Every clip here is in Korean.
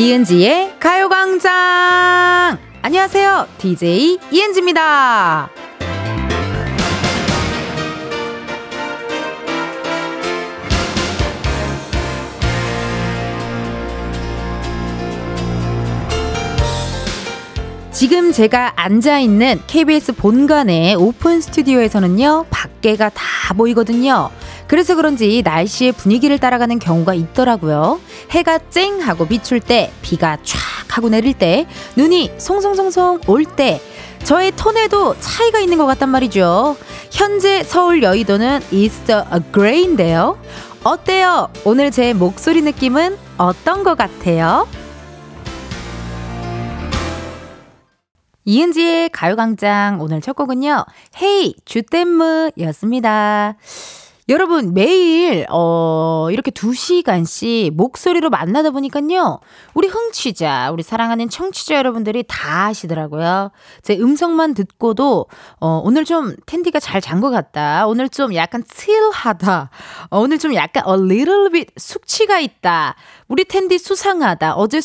이은지의 가요광장! 안녕하세요. DJ 이은지입니다. 지금 제가 앉아있는 KBS 본관의 오픈 스튜디오에서는요, 밖에가 다 보이거든요. 그래서 그런지 날씨의 분위기를 따라가는 경우가 있더라고요. 해가 쨍 하고 비출 때, 비가 촥 하고 내릴 때, 눈이 송송송송 올 때, 저의 톤에도 차이가 있는 것 같단 말이죠. 현재 서울 여의도는 Easter Grey인데요. 어때요? 오늘 제 목소리 느낌은 어떤 것 같아요? 이은지의 가요광장 오늘 첫 곡은요, 헤이 주댐무 였습니다. 여러분 매일 이렇게 2시간씩 목소리로 만나다 보니까요, 우리 흥취자, 우리 사랑하는 청취자 여러분들이 다 아시더라고요. 제 음성만 듣고도 오늘 좀 텐디가 잘 잔 것 같다, 오늘 좀 약간 칠하다, 오늘 좀 약간 a little bit 숙취가 있다, 우리 텐디 수상하다, 어제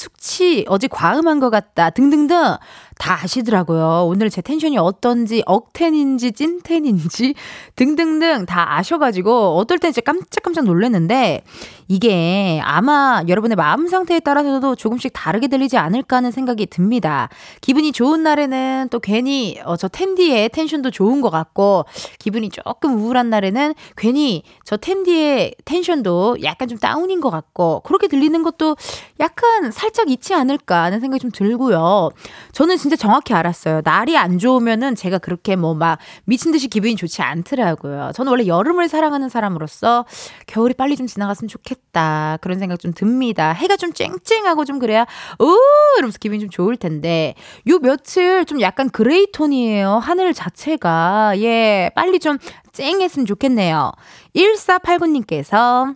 과음한 것 같다 등등등 다 아시더라고요. 오늘 제 텐션이 어떤지, 억텐인지 찐텐인지 등등등 다 아셔가지고 어떨 때 이제 깜짝깜짝 놀랐는데, 이게 아마 여러분의 마음 상태에 따라서도 조금씩 다르게 들리지 않을까 하는 생각이 듭니다. 기분이 좋은 날에는 또 괜히 저 텐디의 텐션도 좋은 것 같고, 기분이 조금 우울한 날에는 괜히 저 텐디의 텐션도 약간 좀 다운인 것 같고, 그렇게 들리는 것도 약간 살짝 있지 않을까 하는 생각이 좀 들고요. 저는 진짜 정확히 알았어요. 날이 안 좋으면은 제가 그렇게 뭐 막 미친 듯이 기분이 좋지 않더라고요. 저는 원래 여름을 사랑하는 사람으로서 겨울이 빨리 좀 지나갔으면 좋겠다, 그런 생각 좀 듭니다. 해가 좀 쨍쨍하고 좀 그래야 이러면서 기분이 좀 좋을 텐데, 요 며칠 좀 약간 그레이 톤이에요. 하늘 자체가. 예, 빨리 좀 쨍했으면 좋겠네요. 1489님께서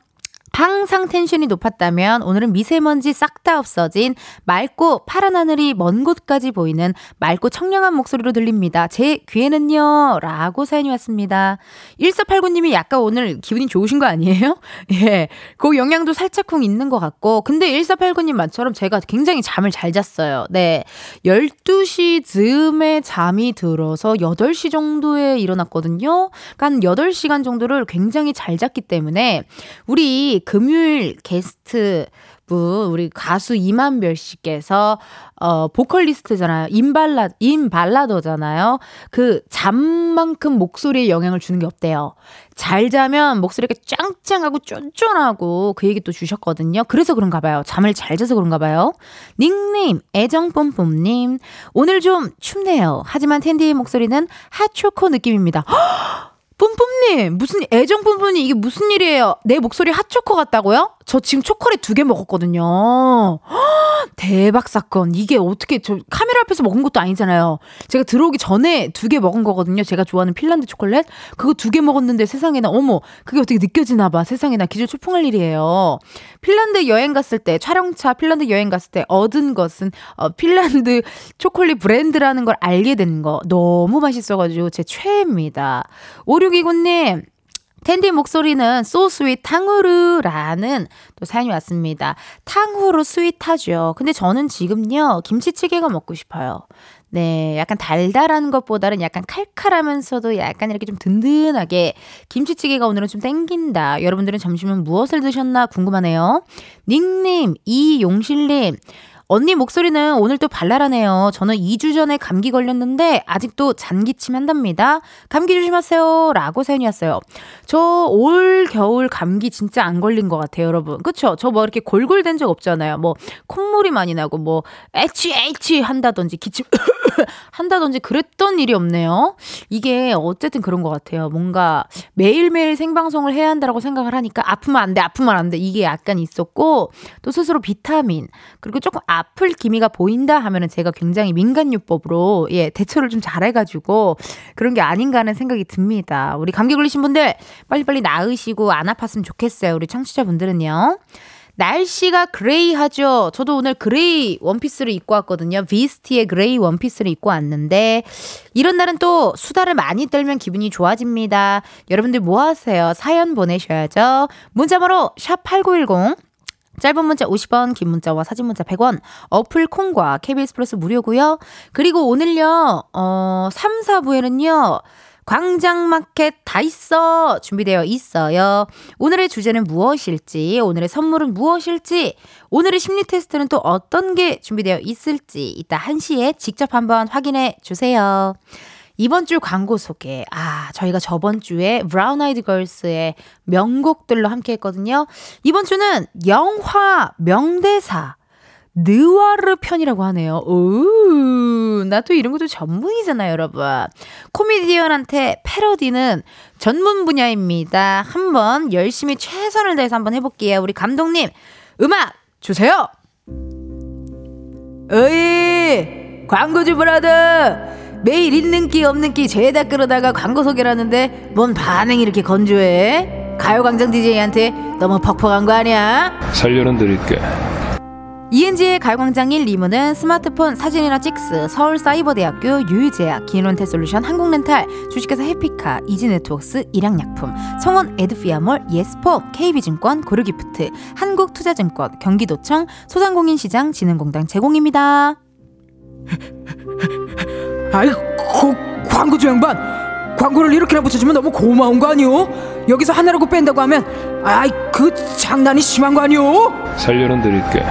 항상 텐션이 높았다면 오늘은 미세먼지 싹 다 없어진 맑고 파란 하늘이 먼 곳까지 보이는 맑고 청량한 목소리로 들립니다. 제 귀에는요, 라고 사연이 왔습니다. 1489님이 약간 오늘 기분이 좋으신 거 아니에요? 예, 그 영향도 살짝쿵 있는 것 같고, 근데 1489님 말처럼 제가 굉장히 잠을 잘 잤어요. 네, 12시 즈음에 잠이 들어서 8시 정도에 일어났거든요. 그러니까 한 8시간 정도를 굉장히 잘 잤기 때문에 우리 금요일 게스트 분, 우리 가수 이만별 씨께서 보컬리스트잖아요. 인발라더잖아요. 그 잠만큼 목소리에 영향을 주는 게 없대요. 잘 자면 목소리가 짱짱하고 쫀쫀하고, 그 얘기 또 주셨거든요. 그래서 그런가 봐요. 잠을 잘 자서 그런가 봐요. 닉네임 애정뽐뽐님, 오늘 좀 춥네요. 하지만 텐디의 목소리는 핫초코 느낌입니다. 허! 뿜뿜님, 무슨 애정뿜뿜님, 이게 무슨 일이에요? 내 목소리 핫초코 같다고요? 저 지금 초콜릿 2개 먹었거든요. 허, 대박 사건. 이게 어떻게, 저 카메라 앞에서 먹은 것도 아니잖아요. 제가 들어오기 전에 2개 먹은 거거든요. 제가 좋아하는 핀란드 초콜릿, 그거 2개 먹었는데 세상에나, 어머, 그게 어떻게 느껴지나 봐. 세상에나, 기절 초풍할 일이에요. 핀란드 여행 갔을 때, 촬영차 핀란드 여행 갔을 때 얻은 것은 핀란드 초콜릿 브랜드라는 걸 알게 된 거. 너무 맛있어가지고 제 최애입니다. 5629님, 텐디 목소리는 so sweet 탕후루라는 또 사연이 왔습니다. 탕후루 스윗하죠. 근데 저는 지금요, 김치찌개가 먹고 싶어요. 네, 약간 달달한 것보다는 약간 칼칼하면서도 약간 이렇게 좀 든든하게 김치찌개가 오늘은 좀 땡긴다. 여러분들은 점심은 무엇을 드셨나 궁금하네요. 닉님 이용실님, 언니 목소리는 오늘 또 발랄하네요. 저는 2주 전에 감기 걸렸는데 아직도 잔기침 한답니다. 감기 조심하세요, 라고 사연이 왔어요. 저 올 겨울 감기 진짜 안 걸린 것 같아요, 여러분. 그쵸? 저 뭐 이렇게 골골댄 적 없잖아요. 뭐 콧물이 많이 나고 뭐 에치 한다든지 기침 한다든지 그랬던 일이 없네요. 이게 어쨌든 그런 것 같아요. 뭔가 매일매일 생방송을 해야 한다라고 생각을 하니까 아프면 안 돼 이게 약간 있었고, 또 스스로 비타민, 그리고 조금 아플 기미가 보인다 하면은 제가 굉장히 민간요법으로, 예, 대처를 좀 잘해가지고 그런 게 아닌가 하는 생각이 듭니다. 우리 감기 걸리신 분들 빨리빨리 나으시고 안 아팠으면 좋겠어요. 우리 청취자분들은요. 날씨가 그레이하죠. 저도 오늘 그레이 원피스를 입고 왔거든요. 비스티의 그레이 원피스를 입고 왔는데, 이런 날은 또 수다를 많이 떨면 기분이 좋아집니다. 여러분들 뭐 하세요? 사연 보내셔야죠. 문자번호 샵 8910, 짧은 문자 50원, 긴 문자와 사진 문자 100원, 어플 콩과 KBS 플러스 무료고요. 그리고 오늘요 3, 4부에는요 광장마켓 다 있어 준비되어 있어요. 오늘의 주제는 무엇일지, 오늘의 선물은 무엇일지, 오늘의 심리 테스트는 또 어떤 게 준비되어 있을지 이따 1시에 직접 한번 확인해 주세요. 이번 주 광고 소개, 저희가 저번 주에 브라운 아이드 걸스의 명곡들로 함께 했거든요. 이번 주는 영화 명대사 느와르 편이라고 하네요. 나 또 이런 것도 전문이잖아요, 여러분. 코미디언한테 패러디는 전문 분야입니다. 한번 열심히 최선을 다해서 한번 해볼게요. 우리 감독님, 음악 주세요. 어이, 광고주 브라더. 매일 있는 끼 없는 끼 죄다 끌어다가 광고 소개를 하는데 뭔 반응이 이렇게 건조해? 가요광장 DJ한테 너무 퍽퍽한 거 아니야? 살려는 드릴게. 이은지의 가요광장 1, 2부는 스마트폰 사진이나 찍스, 서울사이버대학교, 유유제약, 기논태솔루션, 한국렌탈, 주식회사 해피카, 이지네트웍스, 일양약품, 성원 에드피아몰, 예스폼, KB증권, 고르기프트, 한국투자증권, 경기도청, 소상공인시장, 진흥공단 제공입니다. 아이고, 광고주 양반! 광고를 이렇게나 붙여주면 너무 고마운 거 아니오? 여기서 하나라고 뺀다고 하면 아이, 그 장난이 심한 거 아니오? 살려는 드릴게.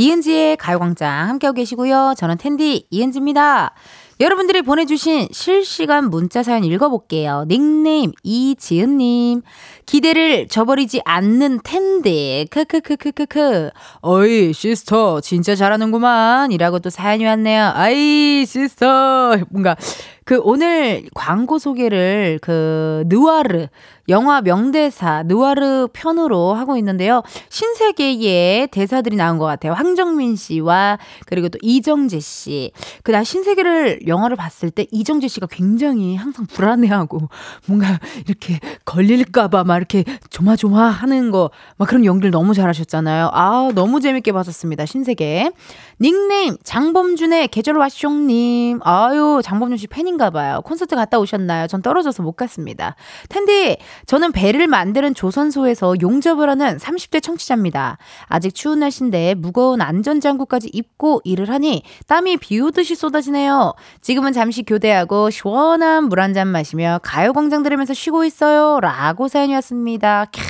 이은지의 가요광장 함께하고 계시고요. 저는 텐디 이은지입니다. 여러분들이 보내주신 실시간 문자 사연 읽어볼게요. 닉네임 이지은님. 기대를 저버리지 않는 텐데 크크크크크크. 어이 시스터 진짜 잘하는구만 이라고 또 사연이 왔네요. 아이 시스터. 뭔가 그 오늘 광고 소개를 그 느와르 영화 명대사 느와르 편으로 하고 있는데요. 신세계의 대사들이 나온 것 같아요. 황정민 씨와 그리고 또 이정재 씨. 그다음 신세계를 영화를 봤을 때 이정재 씨가 굉장히 항상 불안해하고 뭔가 이렇게 걸릴까봐 막 이렇게 조마조마 하는 거 막 그런 연기를 너무 잘하셨잖아요. 아 너무 재밌게 봤었습니다. 신세계. 닉네임 장범준의 계절와숑님. 아유 장범준 씨 팬인가봐요. 콘서트 갔다 오셨나요? 전 떨어져서 못 갔습니다. 텐디 저는 배를 만드는 조선소에서 용접을 하는 30대 청취자입니다. 아직 추운 날씨인데 무거운 안전장구까지 입고 일을 하니 땀이 비오듯이 쏟아지네요. 지금은 잠시 교대하고 시원한 물 한 잔 마시며 가요광장 들으면서 쉬고 있어요. 라고 사연이 왔습니다. 캬.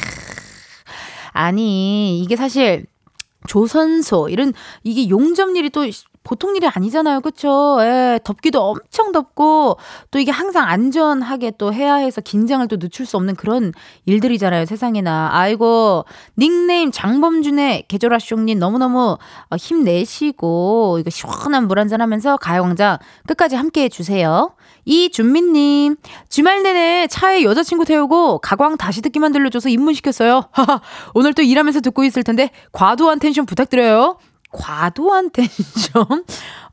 아니 이게 사실 조선소 이런 이게 용접일이 또 보통 일이 아니잖아요. 그렇죠? 예, 덥기도 엄청 덥고 또 이게 항상 안전하게 또 해야 해서 긴장을 또 늦출 수 없는 그런 일들이잖아요. 세상에나. 아이고 닉네임 장범준의 계절아쇼님 너무너무 힘내시고 이거 시원한 물 한잔 하면서 가요광장 끝까지 함께해 주세요. 이준민님. 주말 내내 차에 여자친구 태우고 가광 다시 듣기만 들려줘서 입문시켰어요. 오늘 또 일하면서 듣고 있을 텐데 과도한 텐션 부탁드려요. 과도한 텐션?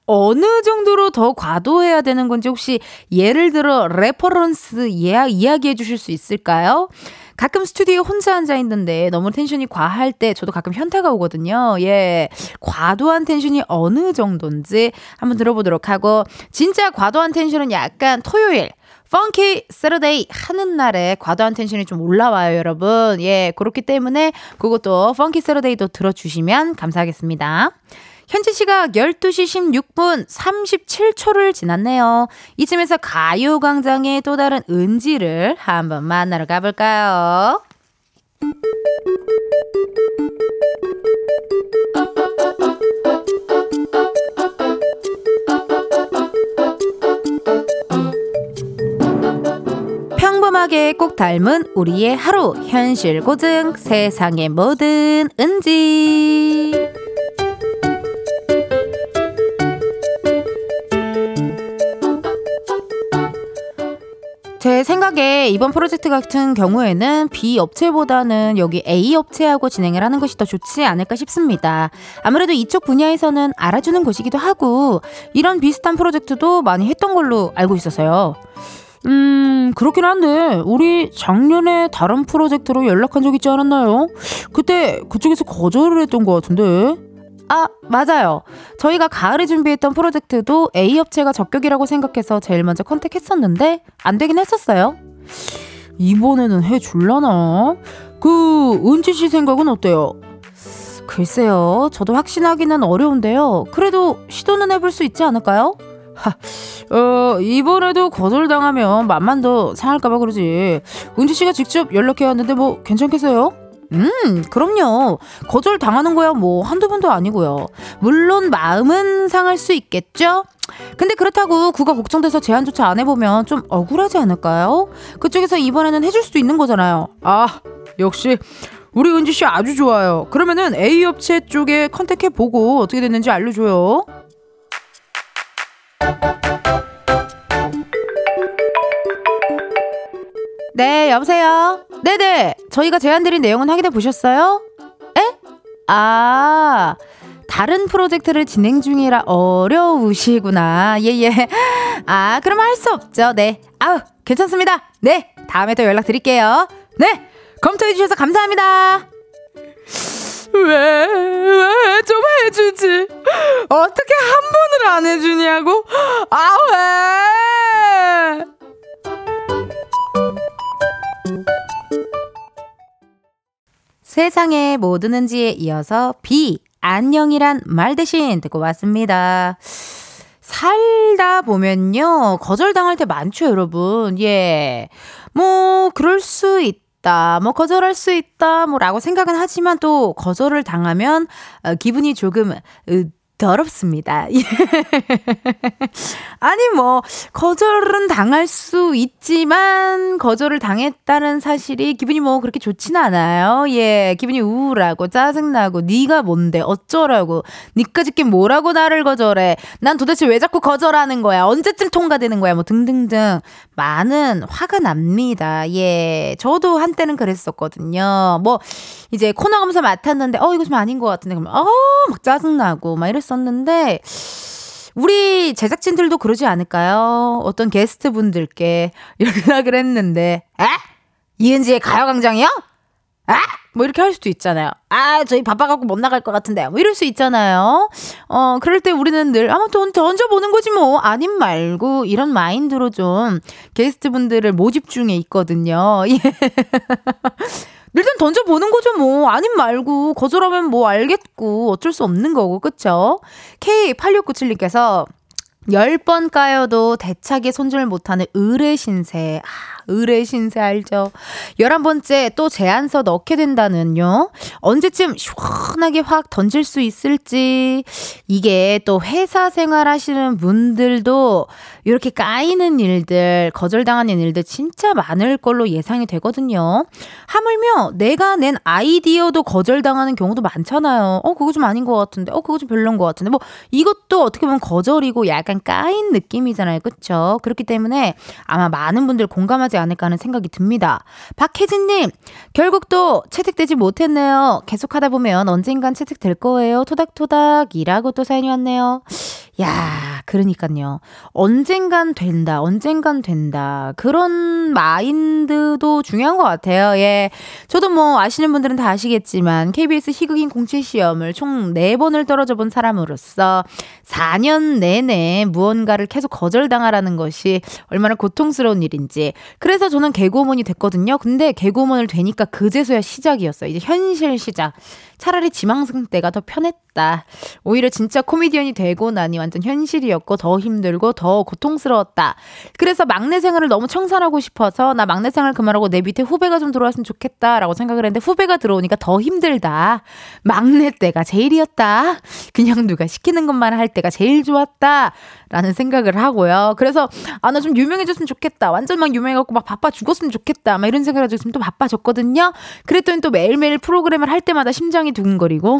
어느 정도로 더 과도해야 되는 건지 혹시 예를 들어 레퍼런스 이야기해 주실 수 있을까요? 가끔 스튜디오에 혼자 앉아 있는데 너무 텐션이 과할 때 저도 가끔 현타가 오거든요. 예, 과도한 텐션이 어느 정도인지 한번 들어보도록 하고 진짜 과도한 텐션은 약간 토요일 펑키 세러데이 하는 날에 과도한 텐션이 좀 올라와요, 여러분. 예, 그렇기 때문에 그것도 펑키 세러데이도 들어주시면 감사하겠습니다. 현재 시각 12시 16분 37초를 지났네요. 이쯤에서 가요광장의 또 다른 은지를 한번 만나러 가볼까요? 평범하게 꼭 닮은 우리의 하루 현실 고증 세상의 모든 은지. 제 생각에 이번 프로젝트 같은 경우에는 B 업체보다는 여기 A 업체하고 진행을 하는 것이 더 좋지 않을까 싶습니다. 아무래도 이쪽 분야에서는 알아주는 곳이기도 하고 이런 비슷한 프로젝트도 많이 했던 걸로 알고 있어서요. 그렇긴 한데 우리 작년에 다른 프로젝트로 연락한 적 있지 않았나요? 그때 그쪽에서 거절을 했던 것 같은데. 아, 맞아요. 저희가 가을에 준비했던 프로젝트도 A 업체가 적격이라고 생각해서 제일 먼저 컨택했었는데 안 되긴 했었어요. 이번에는 해줄라나? 그 은지 씨 생각은 어때요? 글쎄요, 저도 확신하기는 어려운데요. 그래도 시도는 해볼 수 있지 않을까요? 이번에도 거절당하면 맘만 더 상할까봐 그러지. 은지 씨가 직접 연락해 왔는데 뭐 괜찮겠어요? 그럼요. 거절당하는 거야 뭐 한두 번도 아니고요. 물론 마음은 상할 수 있겠죠? 근데 그렇다고 그거 걱정돼서 제안조차 안 해보면 좀 억울하지 않을까요? 그쪽에서 이번에는 해줄 수도 있는 거잖아요. 아, 역시 우리 은지씨 아주 좋아요. 그러면은 A업체 쪽에 컨택해보고 어떻게 됐는지 알려줘요. 네, 여보세요? 네네, 저희가 제안드린 내용은 확인해 보셨어요? 에? 아, 다른 프로젝트를 진행 중이라 어려우시구나. 예예. 아, 그럼 할 수 없죠. 네, 아우, 괜찮습니다. 네, 다음에 또 연락드릴게요. 네, 검토해 주셔서 감사합니다. 왜 좀 해주지? 어떻게 한 번을 안 해주냐고? 아, 왜? 세상의 모든 은지에 이어서 비 안녕이란 말 대신 듣고 왔습니다. 살다 보면요, 거절당할 때 많죠, 여러분. 예, 뭐 그럴 수 있다, 뭐 거절할 수 있다 뭐라고 생각은 하지만 또 거절을 당하면 기분이 조금 더럽습니다. 아니, 뭐 거절은 당할 수 있지만 거절을 당했다는 사실이 기분이 뭐 그렇게 좋지는 않아요. 예, 기분이 우울하고 짜증나고, 네가 뭔데 어쩌라고, 니까짓게 뭐라고 나를 거절해, 난 도대체 왜 자꾸 거절하는 거야, 언제쯤 통과되는 거야, 뭐 등등등 많은 화가 납니다. 예, 저도 한때는 그랬었거든요. 뭐 이제 코너 검사 맡았는데 이거 좀 아닌 것 같은데 그러면 막 짜증나고 막 이랬어요. 썼는데 우리 제작진들도 그러지 않을까요? 어떤 게스트분들께 연락을 했는데, 에? 이은지의 가요광장이요? 에? 뭐 이렇게 할 수도 있잖아요. 아, 저희 바빠갖고 못 나갈 것 같은데 뭐 이럴 수 있잖아요. 그럴 때 우리는 늘 아무튼 던져보는 거지 뭐 아님 말고, 이런 마인드로 좀 게스트분들을 모집 중에 있거든요. 예. 일단 던져보는 거죠 뭐. 아님 말고, 거절하면 뭐 알겠고 어쩔 수 없는 거고, 그쵸? K8697님께서 10번 까여도 대차게 손질 못하는 의뢰신세. 의뢰신세 알죠? 11번째 또 제안서 넣게 된다는요. 언제쯤 시원하게 확 던질 수 있을지. 이게 또 회사 생활 하시는 분들도 이렇게 까이는 일들, 거절당하는 일들 진짜 많을 걸로 예상이 되거든요. 하물며 내가 낸 아이디어도 거절당하는 경우도 많잖아요. 그거 좀 아닌 것 같은데, 그거 좀 별론 것 같은데, 뭐 이것도 어떻게 보면 거절이고 약간 까인 느낌이잖아요, 그렇죠? 그렇기 때문에 아마 많은 분들 공감하지 않을까 하는 생각이 듭니다. 박혜진님, 결국 또 채택되지 못했네요. 계속하다 보면 언젠간 채택될 거예요. 토닥토닥이라고 또 사연이 왔네요. 야, 그러니까요. 언젠간 된다. 그런 마인드도 중요한 것 같아요. 예, 저도 뭐 아시는 분들은 다 아시겠지만 KBS 희극인 공채 시험을 총 4번을 떨어져 본 사람으로서 4년 내내 무언가를 계속 거절당하라는 것이 얼마나 고통스러운 일인지, 그래서 저는 개그우먼이 됐거든요. 근데 개그우먼을 되니까 그제서야 시작이었어요. 이제 현실 시작. 차라리 지망생 때가 더 편했다. 오히려 진짜 코미디언이 되고 나니 완전 현실이었고 더 힘들고 더 고통스러웠다. 그래서 막내 생활을 너무 청산하고 싶어서 나 막내 생활 그만하고 내 밑에 후배가 좀 들어왔으면 좋겠다라고 생각을 했는데, 후배가 들어오니까 더 힘들다. 막내 때가 제일이었다. 그냥 누가 시키는 것만 할 때가 제일 좋았다. 라는 생각을 하고요. 그래서 나 좀 유명해졌으면 좋겠다. 완전 막 유명해갖고 막 바빠 죽었으면 좋겠다. 막 이런 생각을 해서 지금 또 바빠졌거든요. 그랬더니 또 매일매일 프로그램을 할 때마다 심장이 두근거리고.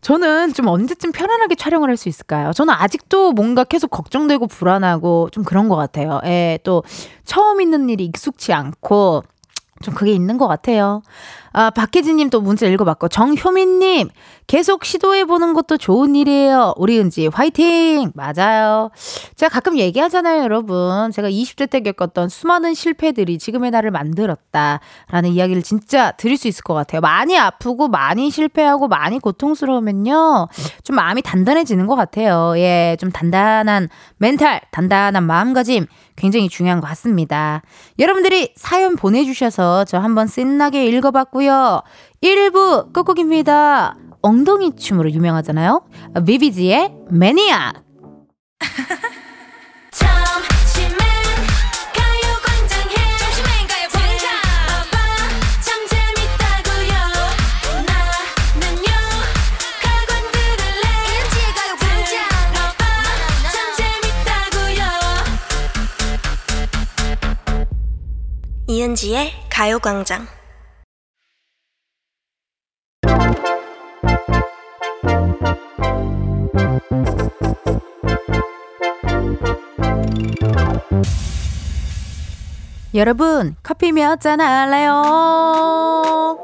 저는 좀 언제쯤 편안하게 촬영을 할 수 있을까요? 저는 아직도 뭔가 계속 걱정되고 불안하고 좀 그런 것 같아요. 예, 또 처음 있는 일이 익숙치 않고 좀 그게 있는 것 같아요. 아, 박혜진님 또 문자 읽어봤고, 정효민님 계속 시도해보는 것도 좋은 일이에요. 우리 은지 화이팅. 맞아요. 제가 가끔 얘기하잖아요, 여러분. 제가 20대 때 겪었던 수많은 실패들이 지금의 나를 만들었다라는 이야기를 진짜 드릴 수 있을 것 같아요. 많이 아프고 많이 실패하고 많이 고통스러우면요, 좀 마음이 단단해지는 것 같아요. 예, 좀 단단한 멘탈, 단단한 마음가짐 굉장히 중요한 것 같습니다. 여러분들이 사연 보내주셔서 저 한번 신나게 읽어봤고요. 1부 끝곡입니다. 엉덩이 춤으로 유명하잖아요. 비비지의 매니아. 이은지의 가요광장. 여러분, 커피 몇 잔 할래요?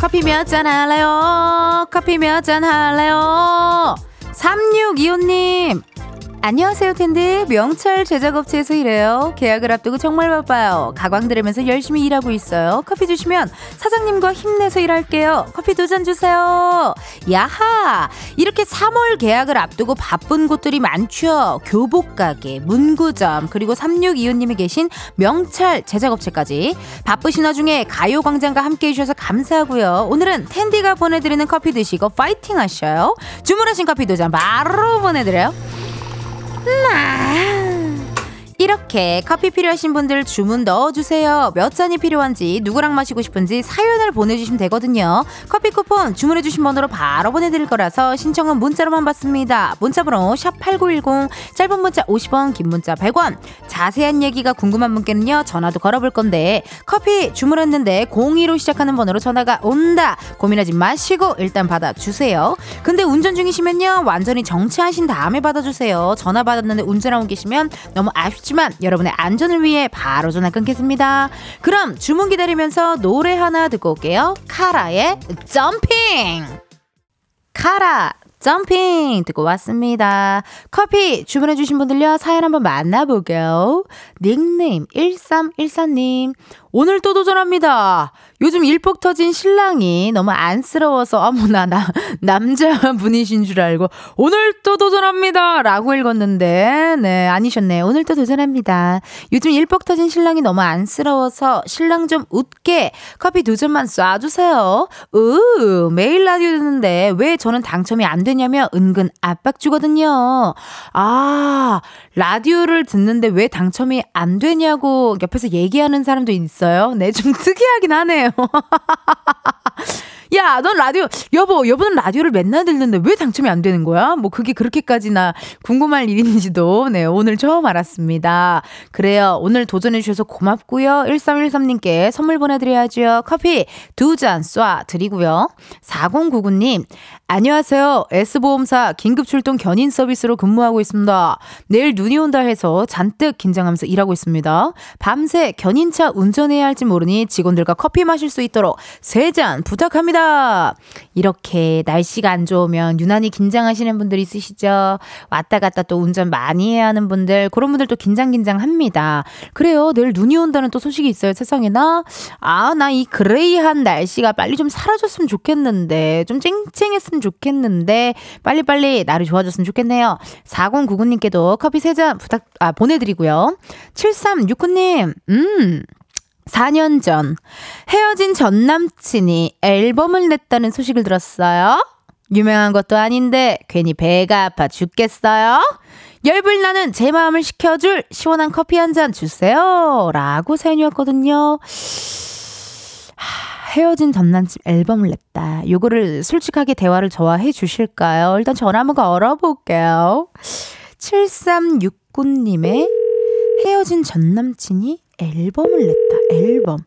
커피 몇 잔 할래요? 커피 몇 잔 할래요? 3625님 안녕하세요 텐디. 명찰 제작업체에서 일해요. 계약을 앞두고 정말 바빠요. 가광 들으면서 열심히 일하고 있어요. 커피 주시면 사장님과 힘내서 일할게요. 커피 2잔 주세요. 야하, 이렇게 3월 계약을 앞두고 바쁜 곳들이 많죠. 교복가게, 문구점, 그리고 3625님이 계신 명찰 제작업체까지. 바쁘신 와중에 가요광장과 함께해 주셔서 감사하고요. 오늘은 텐디가 보내드리는 커피 드시고 파이팅 하셔요. 주문하신 커피 2잔 바로 보내드려요. 이렇게 커피 필요하신 분들 주문 넣어주세요. 몇 잔이 필요한지, 누구랑 마시고 싶은지 사연을 보내주시면 되거든요. 커피 쿠폰 주문해주신 번호로 바로 보내드릴 거라서 신청은 문자로만 받습니다. 문자번호 샵8910, 짧은 문자 50원, 긴 문자 100원. 자세한 얘기가 궁금한 분께는요, 전화도 걸어볼 건데, 커피 주문했는데 02로 시작하는 번호로 전화가 온다, 고민하지 마시고 일단 받아주세요. 근데 운전 중이시면요, 완전히 정체하신 다음에 받아주세요. 전화 받았는데 운전하고 계시면 너무 아쉽죠. 하지만 여러분의 안전을 위해 바로 전화 끊겠습니다. 그럼 주문 기다리면서 노래 하나 듣고 올게요. 카라의 점핑. 카라 점핑 듣고 왔습니다. 커피 주문해주신 분들요, 사연 한번 만나볼게요. 닉네임 1314님, 오늘 또 도전합니다. 요즘 일폭 터진 신랑이 너무 안쓰러워서, 어머나, 남자분이신 줄 알고 오늘 또 도전합니다 라고 읽었는데, 네, 아니셨네요. 오늘 또 도전합니다. 요즘 일폭 터진 신랑이 너무 안쓰러워서 신랑 좀 웃게 커피 2잔만 쏴주세요. 으, 매일 라디오 듣는데 왜 저는 당첨이 안 되냐며 은근 압박 주거든요. 아, 라디오를 듣는데 왜 당첨이 안 되냐고 옆에서 얘기하는 사람도 있어요. 네, 좀 특이하긴 하네요. 야, 넌 라디오, 여보는 라디오를 맨날 듣는데 왜 당첨이 안 되는 거야? 뭐 그게 그렇게까지나 궁금할 일인지도, 네, 오늘 처음 알았습니다. 그래요, 오늘 도전해주셔서 고맙고요. 1313님께 선물 보내드려야죠. 커피 2잔 쏴드리고요. 4099님, 안녕하세요. S보험사 긴급출동 견인 서비스로 근무하고 있습니다. 내일 눈이 온다 해서 잔뜩 긴장하면서 일하고 있습니다. 밤새 견인차 운전해야 할지 모르니 직원들과 커피 마실 수 있도록 3잔 부탁합니다. 이렇게 날씨가 안 좋으면 유난히 긴장하시는 분들 있으시죠. 왔다 갔다 또 운전 많이 해야 하는 분들, 그런 분들 또 긴장합니다. 그래요, 내일 눈이 온다는 또 소식이 있어요, 세상에나. 아, 나 이 그레이한 날씨가 빨리 좀 사라졌으면 좋겠는데, 좀 쨍쨍했으면 좋겠는데, 빨리빨리 날이 좋아졌으면 좋겠네요. 4099님께도 커피 3잔 보내드리고요. 7369님 4년 전 헤어진 전 남친이 앨범을 냈다는 소식을 들었어요. 유명한 것도 아닌데 괜히 배가 아파 죽겠어요. 열불나는 제 마음을 식혀줄 시원한 커피 한 잔 주세요 라고 사연이 왔거든요. 헤어진 전 남친 앨범을 냈다, 요거를 솔직하게 대화를 저와 해주실까요? 일단 전화 한번 걸어볼게요. 7369님의 헤어진 전 남친이 앨범을 냈다. 앨범.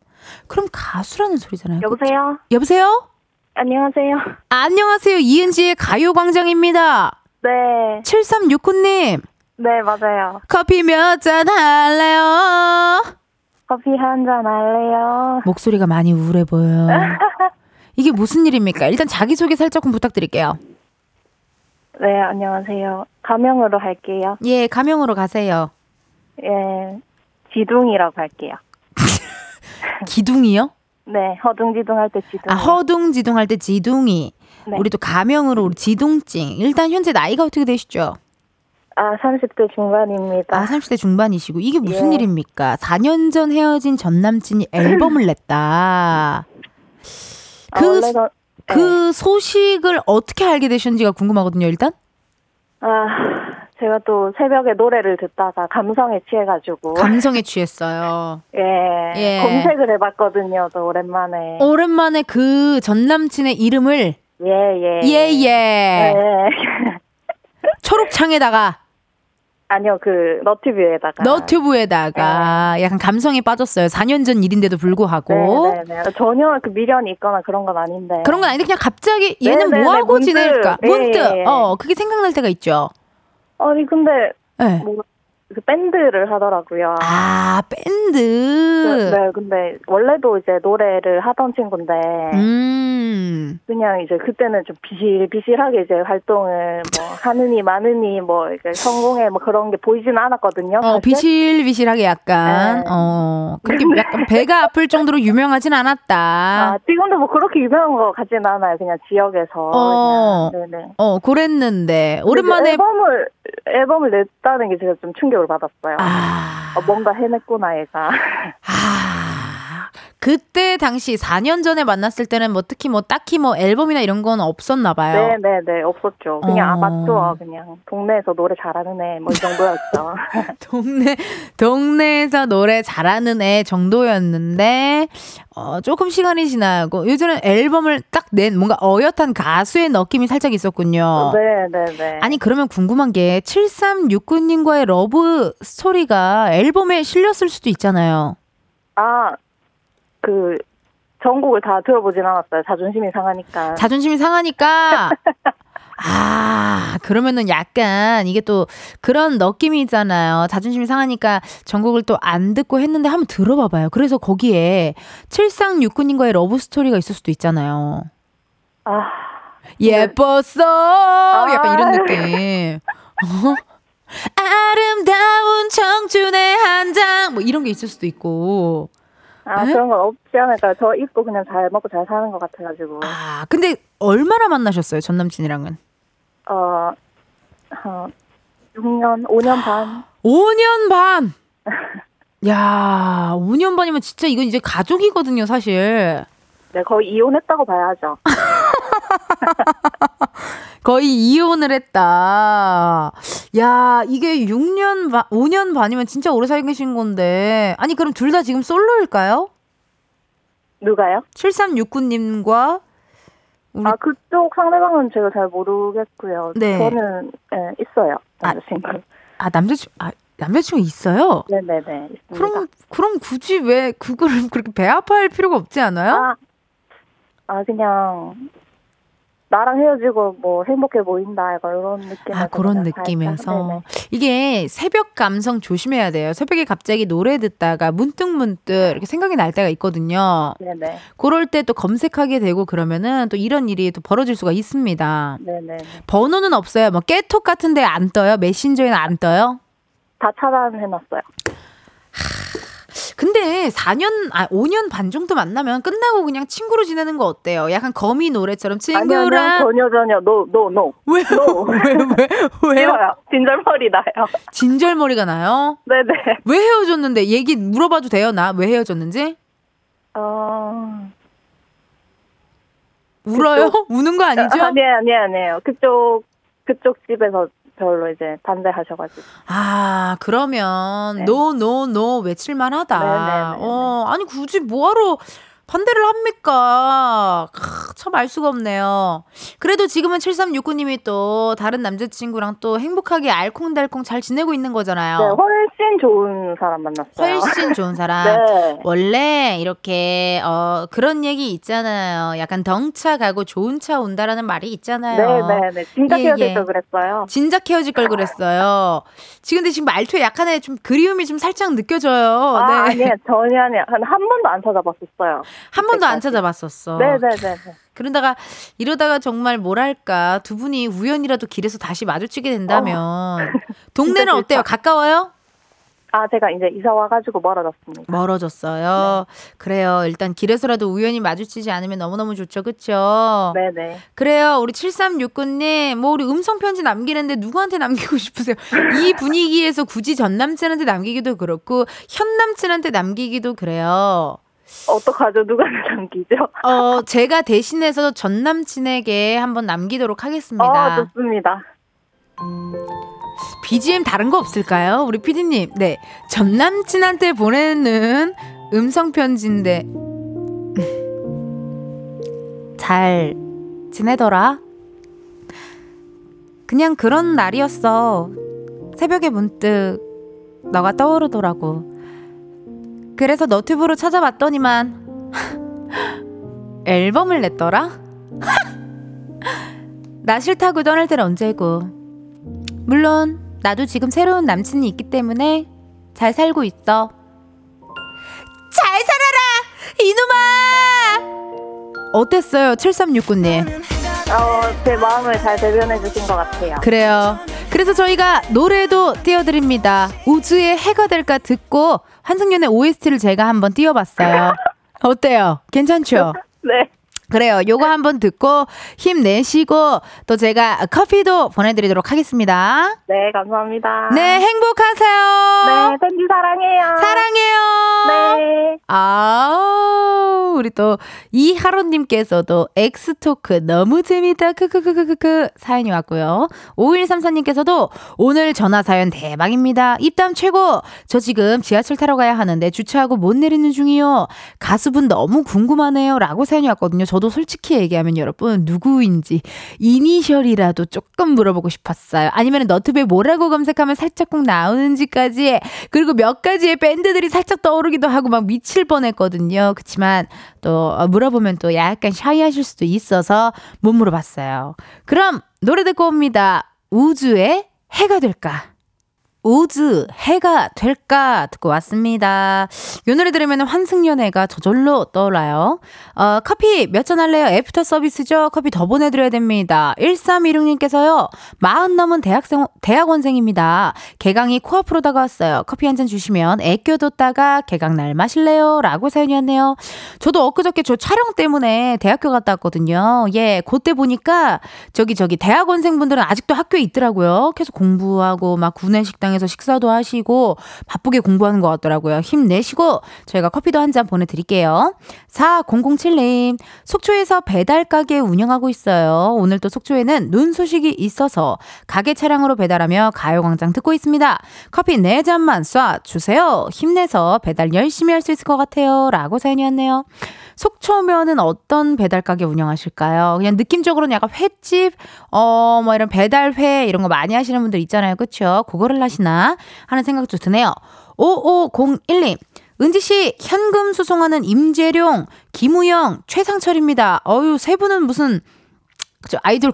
그럼 가수라는 소리잖아요. 여보세요? 여보세요? 안녕하세요. 안녕하세요. 이은지의 가요광장입니다. 네. 7369님. 네, 맞아요. 커피 몇 잔 할래요? 커피 한 잔 할래요? 목소리가 많이 우울해 보여요. 이게 무슨 일입니까? 일단 자기소개 살짝 좀 부탁드릴게요. 네, 안녕하세요. 가명으로 할게요. 예, 가명으로 가세요. 예, 지둥이라고 할게요. 기둥이요? 네, 허둥지둥 할 때 지둥이. 아, 허둥지둥 할 때 지둥이. 네. 우리 또 가명으로 우리 지둥찡. 일단 현재 나이가 어떻게 되시죠? 아, 30대 중반입니다. 아, 30대 중반이시고. 이게 무슨 예. 일입니까? 4년 전 헤어진 전남친이 앨범을 냈다. 그 소식을 어떻게 알게 되셨는지가 궁금하거든요, 일단. 아, 제가 또 새벽에 노래를 듣다가 감성에 취해가지고. 감성에 취했어요. 예, 예. 검색을 해봤거든요, 또 오랜만에. 오랜만에 그 전남친의 이름을. 예, 예. 예, 예. 예. 초록창에다가. 아니요, 그 너튜브에다가. 너튜브에다가 네. 약간 감성에 빠졌어요. 4년 전 일인데도 불구하고. 네네네. 전혀 그 미련이 있거나 그런 건 아닌데. 그런 건 아닌데 그냥 갑자기 얘는 네네네. 뭐하고 문득. 지낼까? 예, 문득. 예, 예. 그게 생각날 때가 있죠. 아니 근데 네. 뭐 그 밴드를 하더라고요. 아, 밴드. 네, 근데 원래도 이제 노래를 하던 친구인데 그냥 이제 그때는 좀 비실비실하게 이제 활동을 뭐 하느니 마느니 뭐 이제 성공해 뭐 그런 게 보이지는 않았거든요. 사실. 비실비실하게 약간 네. 그렇게 약간 배가 아플 정도로 유명하진 않았다. 아, 지금도 뭐 그렇게 유명한 거 같진 않아요. 그냥 지역에서. 그냥, 네네. 그랬는데 오랜만에 앨범을 냈다는 게 제가 좀 충격. 받았어요. 아... 뭔가 해냈구나 얘가. 아, 그때 당시 4년 전에 만났을 때는 뭐 특히 뭐 딱히 뭐 앨범이나 이런 건 없었나 봐요. 네네네, 없었죠. 그냥 아마추어 그냥 동네에서 노래 잘하는 애 뭐 이 정도였죠. 동네에서 노래 잘하는 애 정도였는데 조금 시간이 지나고 요즘은 앨범을 딱 낸 뭔가 어엿한 가수의 느낌이 살짝 있었군요. 네네네. 아니 그러면 궁금한 게 7369님과의 러브 스토리가 앨범에 실렸을 수도 있잖아요. 아, 그 전곡을 다 들어보진 않았어요. 자존심이 상하니까. 자존심이 상하니까. 아, 그러면은 약간 이게 또 그런 느낌이잖아요. 자존심이 상하니까 전곡을 또 안 듣고 했는데 한번 들어봐봐요. 그래서 거기에 7369님과의 러브스토리가 있을 수도 있잖아요. 아, 예뻤어. 약간 이런 느낌. 아름다운 청춘의 한 장. 뭐 이런 게 있을 수도 있고. 아, 에? 그런 건 없지 않을까요? 저 입고 그냥 잘 먹고 잘 사는 것 같아가지고. 아, 근데 얼마나 만나셨어요, 전 남친이랑은? 5년 반. 5년 반! 야, 5년 반이면 진짜 이건 이제 가족이거든요, 사실. 네, 거의 이혼했다고 봐야죠. 거의 이혼을 했다. 야, 이게 6년 반, 5년 반이면 진짜 오래 사귀신 건데. 아니, 그럼 둘 다 지금 솔로일까요? 누가요? 7369님과 우리... 아, 그쪽 상대방은 제가 잘 모르겠고요. 네. 저는 네, 있어요. 남자친구. 아, 남자친구. 아, 남자친구 있어요? 네네네. 있습니다. 그럼 굳이 왜 그거를 그렇게 배 아파할 필요가 없지 않아요? 아, 그냥 나랑 헤어지고 뭐 행복해 보인다 이런 느낌. 아, 그런 느낌에서 이게 새벽 감성 조심해야 돼요. 새벽에 갑자기 노래 듣다가 문득 이렇게 생각이 날 때가 있거든요. 네네. 그럴 때 또 검색하게 되고 그러면은 또 이런 일이 또 벌어질 수가 있습니다. 네네. 번호는 없어요. 뭐 깨톡 같은데 안 떠요? 메신저에는 안 떠요? 다 차단해놨어요. 근데 5년 반 정도 만나면 끝나고 그냥 친구로 지내는 거 어때요? 약간 거미 노래처럼 친구랑. 아니요, 전혀. No. 왜요? No. 왜? 싫어요. 진절머리 나요. 진절머리가 나요? 네네. 왜 헤어졌는데? 얘기 물어봐도 돼요? 나 왜 헤어졌는지? 울어요? 그쪽... 우는 거 아니죠? 아니에요. 그쪽 집에서. 별로 이제 반대하셔가지고. 아, 그러면 네. 노 외칠만 하다. 네네네. 아니 굳이 뭐하러 반대를 합니까? 참 알 수가 없네요. 그래도 지금은 7369님이 또 다른 남자친구랑 또 행복하게 알콩달콩 잘 지내고 있는 거잖아요. 네, 훨씬 좋은 사람 만났어요. 훨씬 좋은 사람. 네. 원래 이렇게 그런 얘기 있잖아요. 약간 덩차 가고 좋은 차 온다라는 말이 있잖아요. 네, 네, 네. 진작 헤어질 걸 그랬어요. 진작 헤어질 걸 그랬어요. 지금 근데 지금 말투에 약간의 좀 그리움이 좀 살짝 느껴져요. 아, 네. 아니요, 전혀 아니에요. 한 번도 안 찾아봤었어요. 한 번도 안 찾아봤었어. 네네네. 그런다가 이러다가 정말 뭐랄까 두 분이 우연이라도 길에서 다시 마주치게 된다면 동네는 어때요? 가까워요? 아, 제가 이제 이사 와가지고 멀어졌습니다. 멀어졌어요. 네. 그래요. 일단 길에서라도 우연히 마주치지 않으면 너무너무 좋죠. 그렇죠? 네네. 그래요. 우리 7369님, 뭐 우리 음성편지 남기는데 누구한테 남기고 싶으세요? 이 분위기에서 굳이 전 남친한테 남기기도 그렇고 현 남친한테 남기기도 그래요. 어떡하죠? 누구한테 남기죠? 제가 대신해서 전 남친에게 한번 남기도록 하겠습니다. 좋습니다. BGM 다른 거 없을까요? 우리 PD님. 네. 전 남친한테 보내는 음성편지인데. 잘 지내더라? 그냥 그런 날이었어. 새벽에 문득 너가 떠오르더라고. 그래서 너튜브로 찾아봤더니만 앨범을 냈더라? 나 싫다고 떠날 때는 언제고. 물론 나도 지금 새로운 남친이 있기 때문에 잘 살고 있어. 잘 살아라 이놈아. 어땠어요 7369님? 제 마음을 잘 대변해 주신 것 같아요. 그래요. 그래서 저희가 노래도 띄워드립니다. 우주의 해가 될까 듣고 한승연의 OST를 제가 한번 띄워봤어요. 어때요? 괜찮죠? 네. 그래요. 요거 한번 듣고 힘내시고 또 제가 커피도 보내드리도록 하겠습니다. 네, 감사합니다. 네, 행복하세요. 네, 땡큐 사랑해요. 사랑해요. 네. 아, 우리 또 이하로님께서도 엑스토크 너무 재밌다. 크크크크크 사연이 왔고요. 5134님께서도 오늘 전화 사연 대박입니다. 입담 최고. 저 지금 지하철 타러 가야 하는데 주차하고 못 내리는 중이요. 가수분 너무 궁금하네요. 라고 사연이 왔거든요. 저도 솔직히 얘기하면 여러분 누구인지 이니셜이라도 조금 물어보고 싶었어요. 아니면 너튜브에 뭐라고 검색하면 살짝 꼭 나오는지까지, 그리고 몇 가지의 밴드들이 살짝 떠오르기도 하고 막 미칠 뻔했거든요. 그렇지만 또 물어보면 또 약간 샤이하실 수도 있어서 못 물어봤어요. 그럼 노래 듣고 옵니다. 우주의 해가 될까? 우즈 해가 될까 듣고 왔습니다. 이 노래 들으면 환승연애가 저절로 떠올라요. 커피 몇 잔 할래요? 애프터 서비스죠? 커피 더 보내드려야 됩니다. 1316님께서요. 40 넘은 대학원생입니다. 개강이 코앞으로 다가왔어요. 커피 한 잔 주시면 애껴뒀다가 개강날 마실래요? 라고 사연이 왔네요. 저도 엊그저께 저 촬영 때문에 대학교 갔다 왔거든요. 예, 그때 보니까 저기 대학원생분들은 아직도 학교에 있더라고요. 계속 공부하고 막 구내식당에 에서 식사도 하시고 바쁘게 공부하는 것 같더라고요. 힘내시고 저희가 커피도 한 잔 보내드릴게요. 4007님. 속초에서 배달가게 운영하고 있어요. 오늘 또 속초에는 눈 소식이 있어서 가게 차량으로 배달하며 가요광장 듣고 있습니다. 커피 4잔만 쏴주세요. 힘내서 배달 열심히 할 수 있을 것 같아요. 라고 사연이 왔네요. 속초면은 어떤 배달가게 운영하실까요? 그냥 느낌적으로는 약간 횟집, 이런 배달회 이런 거 많이 하시는 분들 있잖아요. 그쵸? 그거를 하시나 하는 생각도 드네요. 55012. 은지씨, 현금 수송하는 임재룡, 김우영, 최상철입니다. 어유, 세 분은 무슨, 그쵸, 아이돌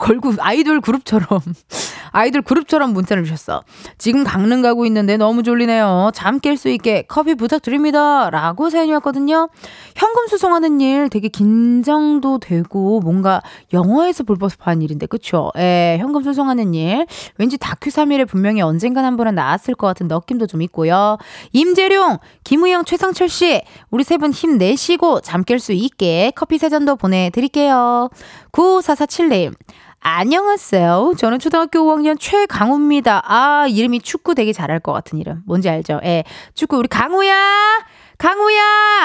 그룹처럼 문자를 주셨어. 지금 강릉 가고 있는데 너무 졸리네요. 잠 깰 수 있게 커피 부탁드립니다. 라고 사연이 왔거든요. 현금 수송하는 일 되게 긴장도 되고 뭔가 영화에서 볼 법한 일인데, 그쵸? 예, 현금 수송하는 일. 왠지 다큐 3일에 분명히 언젠간 한 번은 나왔을 것 같은 느낌도 좀 있고요. 임재룡, 김우영, 최상철 씨, 우리 세 분 힘내시고 잠 깰 수 있게 커피 세 잔도 보내드릴게요. 9447님. 안녕하세요. 저는 초등학교 5학년 최강우입니다. 아, 이름이 축구 되게 잘할 것 같은 이름. 뭔지 알죠? 예, 축구 우리 강우야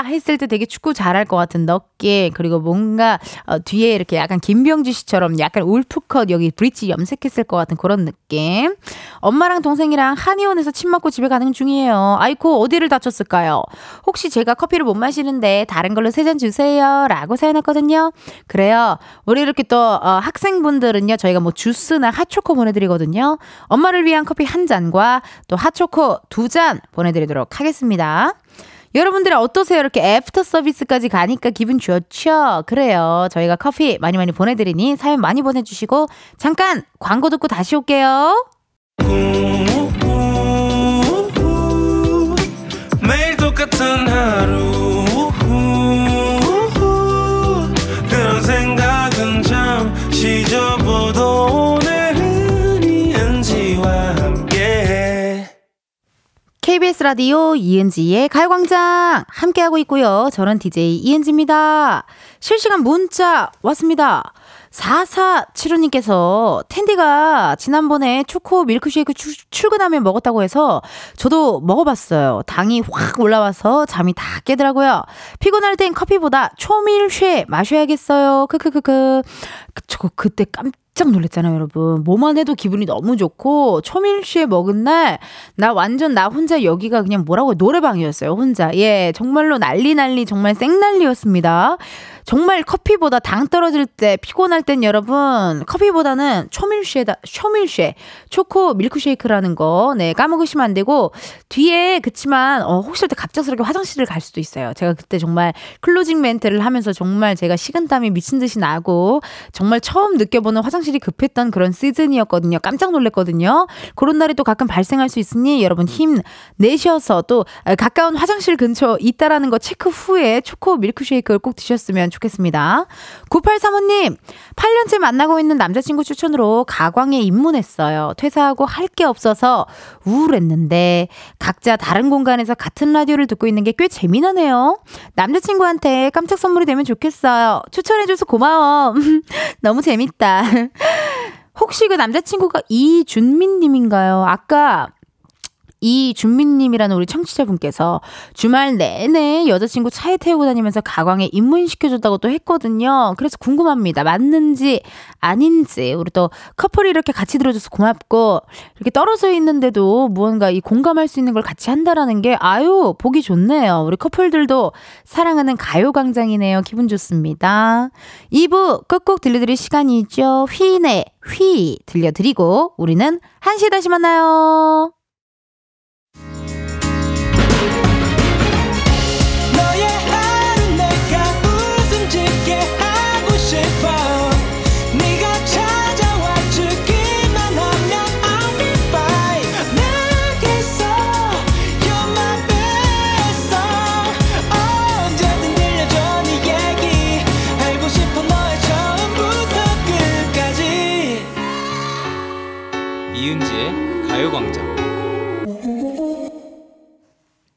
했을 때 되게 축구 잘할 것 같은 느낌. 그리고 뭔가 뒤에 이렇게 약간 김병지 씨처럼 약간 울프컷 여기 브릿지 염색했을 것 같은 그런 느낌. 엄마랑 동생이랑 한의원에서 침 맞고 집에 가는 중이에요. 아이고 어디를 다쳤을까요? 혹시 제가 커피를 못 마시는데 다른 걸로 세 잔 주세요 라고 사연했거든요. 그래요. 우리 이렇게 또 학생분들은요 저희가 뭐 주스나 핫초코 보내드리거든요. 엄마를 위한 커피 한 잔과 또 핫초코 두 잔 보내드리도록 하겠습니다. 여러분들 어떠세요? 이렇게 애프터 서비스까지 가니까 기분 좋죠? 그래요. 저희가 커피 많이 많이 보내드리니 사연 많이 보내주시고 잠깐 광고 듣고 다시 올게요. 매일 똑같은 하루 그런 생각은 잠시 접어도 오늘은 이은지와 KBS 라디오 이은지의 가요광장 함께하고 있고요. 저는 DJ 이은지입니다. 실시간 문자 왔습니다. 4475님께서 텐디가 지난번에 초코 밀크쉐이크 출근하면 먹었다고 해서 저도 먹어봤어요. 당이 확 올라와서 잠이 다 깨더라고요. 피곤할 땐 커피보다 초밀쉐 마셔야겠어요. 크크크크. 저 그때 깜짝 놀랐잖아요, 여러분. 뭐만 해도 기분이 너무 좋고 초밀쉐 먹은 날 나 완전 나 혼자 여기가 그냥 뭐라고 노래방이었어요, 혼자. 예, 정말로 난리 정말 생난리였습니다. 정말 커피보다 당 떨어질 때 피곤할 땐 여러분 커피보다는 초밀쉐 초코 밀크쉐이크라는 거 네, 까먹으시면 안 되고 뒤에 그치만 혹시 할 때 갑작스럽게 화장실을 갈 수도 있어요. 제가 그때 정말 클로징 멘트를 하면서 정말 제가 식은땀이 미친 듯이 나고 정말 처음 느껴보는 화장실이 급했던 그런 시즌이었거든요. 깜짝 놀랐거든요. 그런 날이 또 가끔 발생할 수 있으니 여러분 힘내셔서 또 가까운 화장실 근처 있다라는 거 체크 후에 초코 밀크쉐이크를 꼭 드셨으면 좋겠습니다. 9835님 8년째 만나고 있는 남자친구 추천으로 가광에 입문했어요. 퇴사하고 할 게 없어서 우울했는데 각자 다른 공간에서 같은 라디오를 듣고 있는 게 꽤 재미나네요. 남자친구한테 깜짝 선물이 되면 좋겠어요. 추천해줘서 고마워. 너무 재밌다. 혹시 그 남자친구가 이준민님인가요? 아까 이준민님이라는 우리 청취자분께서 주말 내내 여자친구 차에 태우고 다니면서 가광에 입문시켜줬다고 또 했거든요. 그래서 궁금합니다. 맞는지 아닌지. 우리 또 커플이 이렇게 같이 들어줘서 고맙고 이렇게 떨어져 있는데도 무언가 이 공감할 수 있는 걸 같이 한다라는 게 아유 보기 좋네요. 우리 커플들도 사랑하는 가요광장이네요. 기분 좋습니다. 2부 끝곡 들려드릴 시간이죠. 휘네 휘 들려드리고 우리는 1시에 다시 만나요.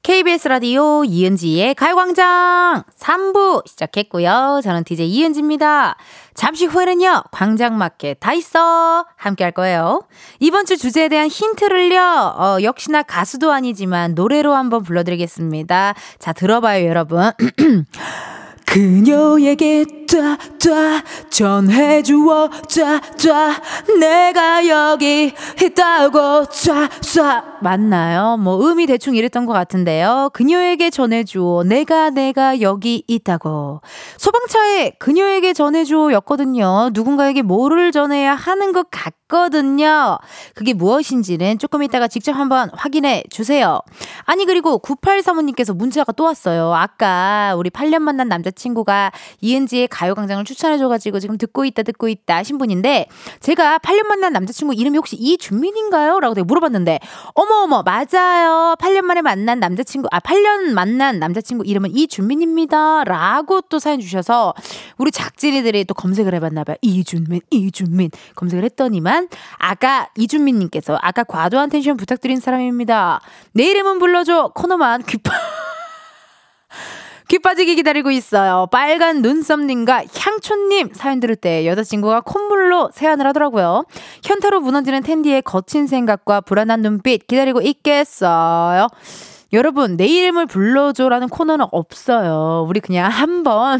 KBS 라디오 이은지의 가요광장 3부 시작했고요. 저는 DJ 이은지입니다. 잠시 후에는요. 광장마켓 다 있어 함께 할 거예요. 이번 주 주제에 대한 힌트를요. 역시나 가수도 아니지만 노래로 한번 불러드리겠습니다. 자 들어봐요 여러분. 그녀에게 따따 전해주어 따따 내가 여기 있다고 따따 맞나요? 뭐 음이 대충 이랬던 것 같은데요. 그녀에게 전해주어 내가 여기 있다고 소방차에 그녀에게 전해주어 였거든요. 누군가에게 뭐를 전해야 하는 것 같거든요. 그게 무엇인지는 조금 이따가 직접 한번 확인해 주세요. 아니 그리고 9835님께서 문자가 또 왔어요. 아까 우리 8년 만난 남자친구 친구가 이은지의 가요광장을 추천해줘가지고 지금 듣고 있다 하신 분인데 제가 8년 만난 남자친구 이름이 혹시 이준민인가요? 라고 되게 물어봤는데 어머어머 맞아요. 8년 만에 만난 남자친구 8년 만난 남자친구 이름은 이준민입니다 라고 또 사연 주셔서 우리 작진이들이 또 검색을 해봤나봐요. 이준민 검색을 했더니만 아까 이준민님께서 아까 과도한 텐션 부탁드린 사람입니다. 내 이름은 불러줘 코너만 귀 빠지게 기다리고 있어요. 빨간 눈썹님과 향초님 사연 들을 때 여자친구가 콧물로 세안을 하더라고요. 현타로 무너지는 텐디의 거친 생각과 불안한 눈빛 기다리고 있겠어요. 여러분 내 이름을 불러줘라는 코너는 없어요. 우리 그냥 한번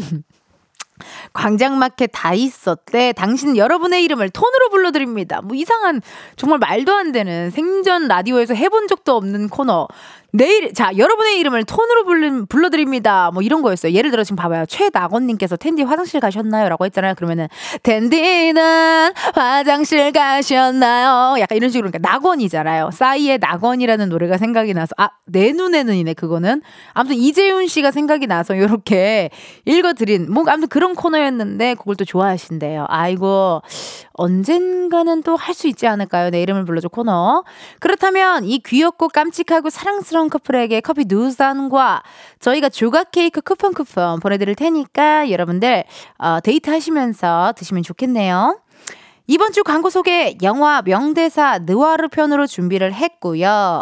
광장마켓 다 있었대. 당신 여러분의 이름을 톤으로 불러드립니다. 뭐 이상한 정말 말도 안 되는 생전 라디오에서 해본 적도 없는 코너. 내일 자 여러분의 이름을 톤으로 불러드립니다. 뭐 이런 거였어요. 예를 들어 지금 봐봐요. 최나건님께서 텐디 화장실 가셨나요? 라고 했잖아요. 그러면은 텐디는 화장실 가셨나요? 약간 이런 식으로. 그러니까 낙원이잖아요. 싸이의 낙원이라는 노래가 생각이 나서 아 내 눈에는 이네 그거는 아무튼 이재훈 씨가 생각이 나서 이렇게 읽어드린 뭐 아무튼 그런 코너였는데 그걸 또 좋아하신대요. 아이고 언젠가는 또 할 수 있지 않을까요? 내 이름을 불러줘 코너. 그렇다면 이 귀엽고 깜찍하고 사랑스러운 커플에게 커피 두 잔과 저희가 조각 케이크 쿠폰 보내드릴 테니까 여러분들 데이트하시면서 드시면 좋겠네요. 이번 주 광고 소개 영화 명대사 느와르 편으로 준비를 했고요.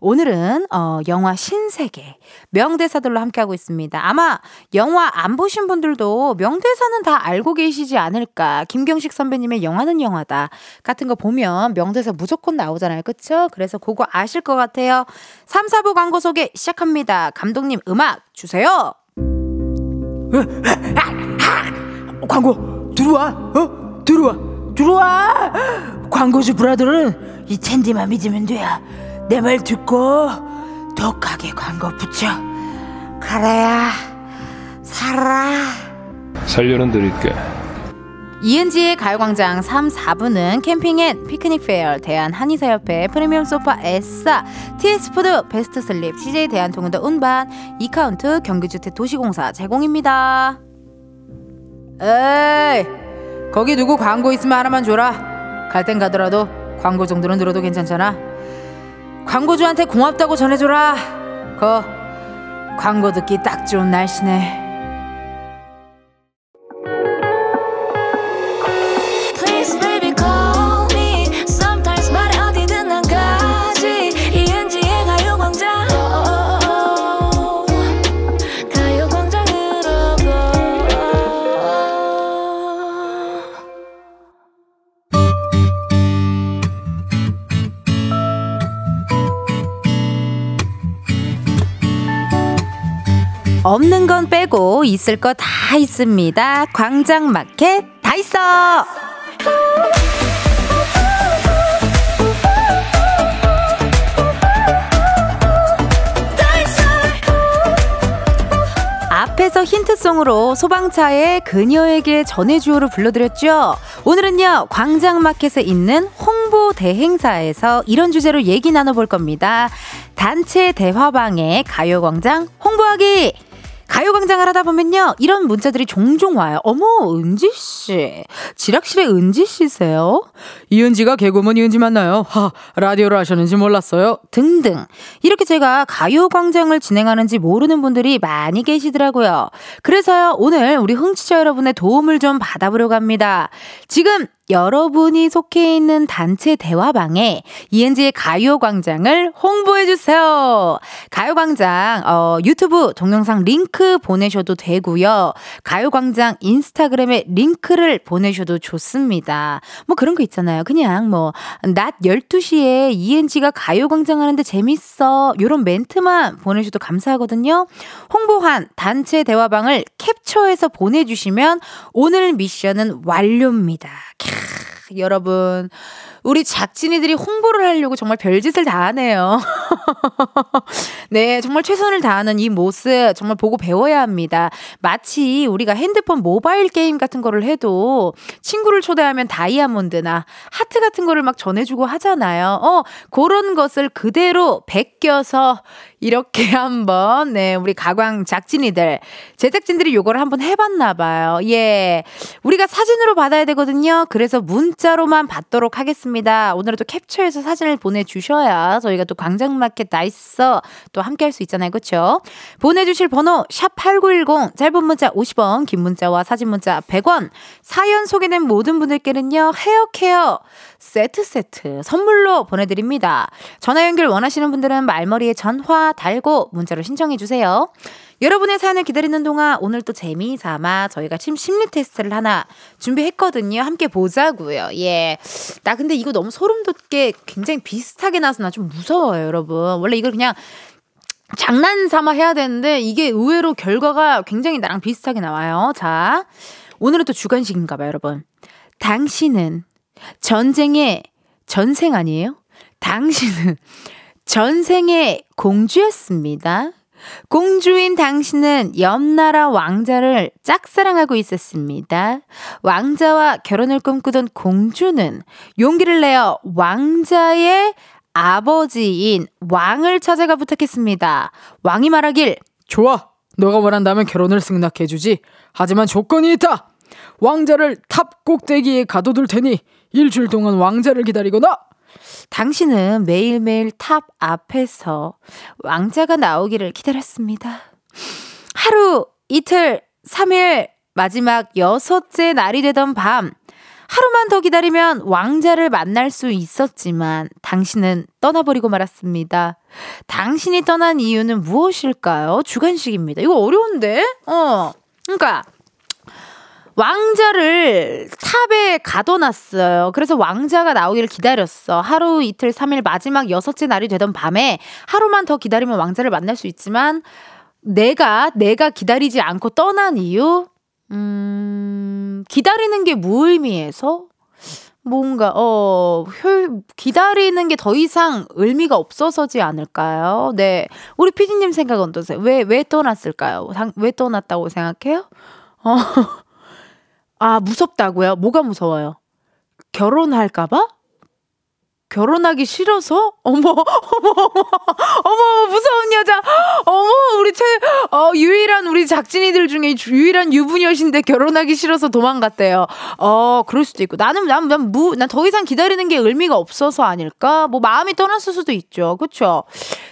오늘은 영화 신세계 명대사들로 함께하고 있습니다. 아마 영화 안 보신 분들도 명대사는 다 알고 계시지 않을까. 김경식 선배님의 영화는 영화다 같은 거 보면 명대사 무조건 나오잖아요. 그쵸? 그래서 그거 아실 것 같아요. 3, 4부 광고 소개 시작합니다. 감독님 음악 주세요. 광고 들어와. 들어와! 광고주 브라더는 이 텐디만 믿으면 돼. 내 말 듣고 독하게 광고 붙여. 그래야 살아. 살려는 드릴게. 이은지의 가요광장 3, 4부는 캠핑 앤 피크닉 페어, 대한한의사협회, 프리미엄 소파 에싸, TS푸드, 베스트슬립, CJ 대한통운도 운반, 이카운트, 경기주택 도시공사 제공입니다. 에이! 거기 누구 광고 있으면 하나만 줘라. 갈 땐 가더라도 광고 정도는 들어도 괜찮잖아. 광고주한테 고맙다고 전해줘라. 거 광고 듣기 딱 좋은 날씨네. 없는 건 빼고 있을 거 다 있습니다. 광장마켓 다 있어. 앞에서 힌트송으로 소방차의 그녀에게 전해주오를 불러드렸죠. 오늘은요 광장마켓에 있는 홍보 대행사에서 이런 주제로 얘기 나눠볼 겁니다. 단체 대화방의 가요광장 홍보하기. 가요광장을 하다 보면요 이런 문자들이 종종 와요. 어머 은지씨, 지락실의 은지씨세요? 이은지가 개그우먼 이은지 맞나요? 라디오를 하셨는지 몰랐어요. 등등 이렇게 제가 가요광장을 진행하는지 모르는 분들이 많이 계시더라고요. 그래서요 오늘 우리 흥취자 여러분의 도움을 좀 받아보려고 합니다. 지금 여러분이 속해 있는 단체 대화방에 이은지의 가요광장을 홍보해주세요. 가요광장 유튜브 동영상 링크 보내셔도 되고요. 가요광장 인스타그램에 링크를 보내셔도 좋습니다. 뭐 그런 거 있잖아요. 그냥 뭐 낮 12시에 이은지가 가요광장 하는데 재밌어 이런 멘트만 보내셔도 감사하거든요. 홍보한 단체 대화방을 캡처해서 보내주시면 오늘 미션은 완료입니다. 여러분 우리 작진이들이 홍보를 하려고 정말 별짓을 다 하네요. 네 정말 최선을 다하는 이 모습 정말 보고 배워야 합니다. 마치 우리가 핸드폰 모바일 게임 같은 거를 해도 친구를 초대하면 다이아몬드나 하트 같은 거를 막 전해주고 하잖아요. 그런 것을 그대로 베껴서 이렇게 한번 네 우리 가광 작진이들 제작진들이 요거를 한번 해봤나 봐요. 예 우리가 사진으로 받아야 되거든요. 그래서 문자로만 받도록 하겠습니다. 오늘은 또 캡처해서 사진을 보내주셔야 저희가 또 광장마켓 나이스 또 함께 할 수 있잖아요. 그렇죠? 보내주실 번호 샵8910 짧은 문자 50원 긴 문자와 사진 문자 100원 사연 소개된 모든 분들께는요 헤어케어 세트 선물로 보내드립니다. 전화 연결 원하시는 분들은 말머리에 전화 달고 문자로 신청해주세요. 여러분의 사연을 기다리는 동안 오늘 또 재미삼아 저희가 심리 테스트를 하나 준비했거든요. 함께 보자고요. 예, 나 근데 이거 너무 소름 돋게 굉장히 비슷하게 나서 나 좀 무서워요 여러분. 원래 이걸 그냥 장난삼아 해야 되는데 이게 의외로 결과가 굉장히 나랑 비슷하게 나와요. 자, 오늘은 또 주관식인가 봐요, 여러분. 당신은 전쟁의 전생 아니에요? 당신은 전생의 공주였습니다. 공주인 당신은 옆나라 왕자를 짝사랑하고 있었습니다. 왕자와 결혼을 꿈꾸던 공주는 용기를 내어 왕자의 아버지인 왕을 찾아가 부탁했습니다. 왕이 말하길, 좋아, 너가 원한다면 결혼을 승낙해 주지. 하지만 조건이 있다. 왕자를 탑 꼭대기에 가둬둘 테니 일주일 동안 왕자를 기다리거나 당신은 매일매일 탑 앞에서 왕자가 나오기를 기다렸습니다. 하루, 이틀, 3일, 마지막 6째 날이 되던 밤, 하루만 더 기다리면 왕자를 만날 수 있었지만 당신은 떠나버리고 말았습니다. 당신이 떠난 이유는 무엇일까요? 주관식입니다. 이거 어려운데? 그러니까 왕자를 탑에 가둬놨어요. 그래서 왕자가 나오기를 기다렸어. 하루, 이틀, 3일, 마지막 6째 날이 되던 밤에 하루만 더 기다리면 왕자를 만날 수 있지만 내가 기다리지 않고 떠난 이유? 기다리는 게 무의미해서 뭔가 기다리는 게 더 이상 의미가 없어서지 않을까요? 네, 우리 피디님 생각은 어떠세요? 왜 떠났을까요? 왜 떠났다고 생각해요? 아, 무섭다고요? 뭐가 무서워요? 결혼할까봐? 결혼하기 싫어서? 어머, 무서운 여자. 어머, 우리 유일한 우리 작진이들 중에 유일한 유부녀신데 결혼하기 싫어서 도망갔대요. 그럴 수도 있고. 난 더 이상 기다리는 게 의미가 없어서 아닐까? 뭐 마음이 떠났을 수도 있죠. 그렇죠?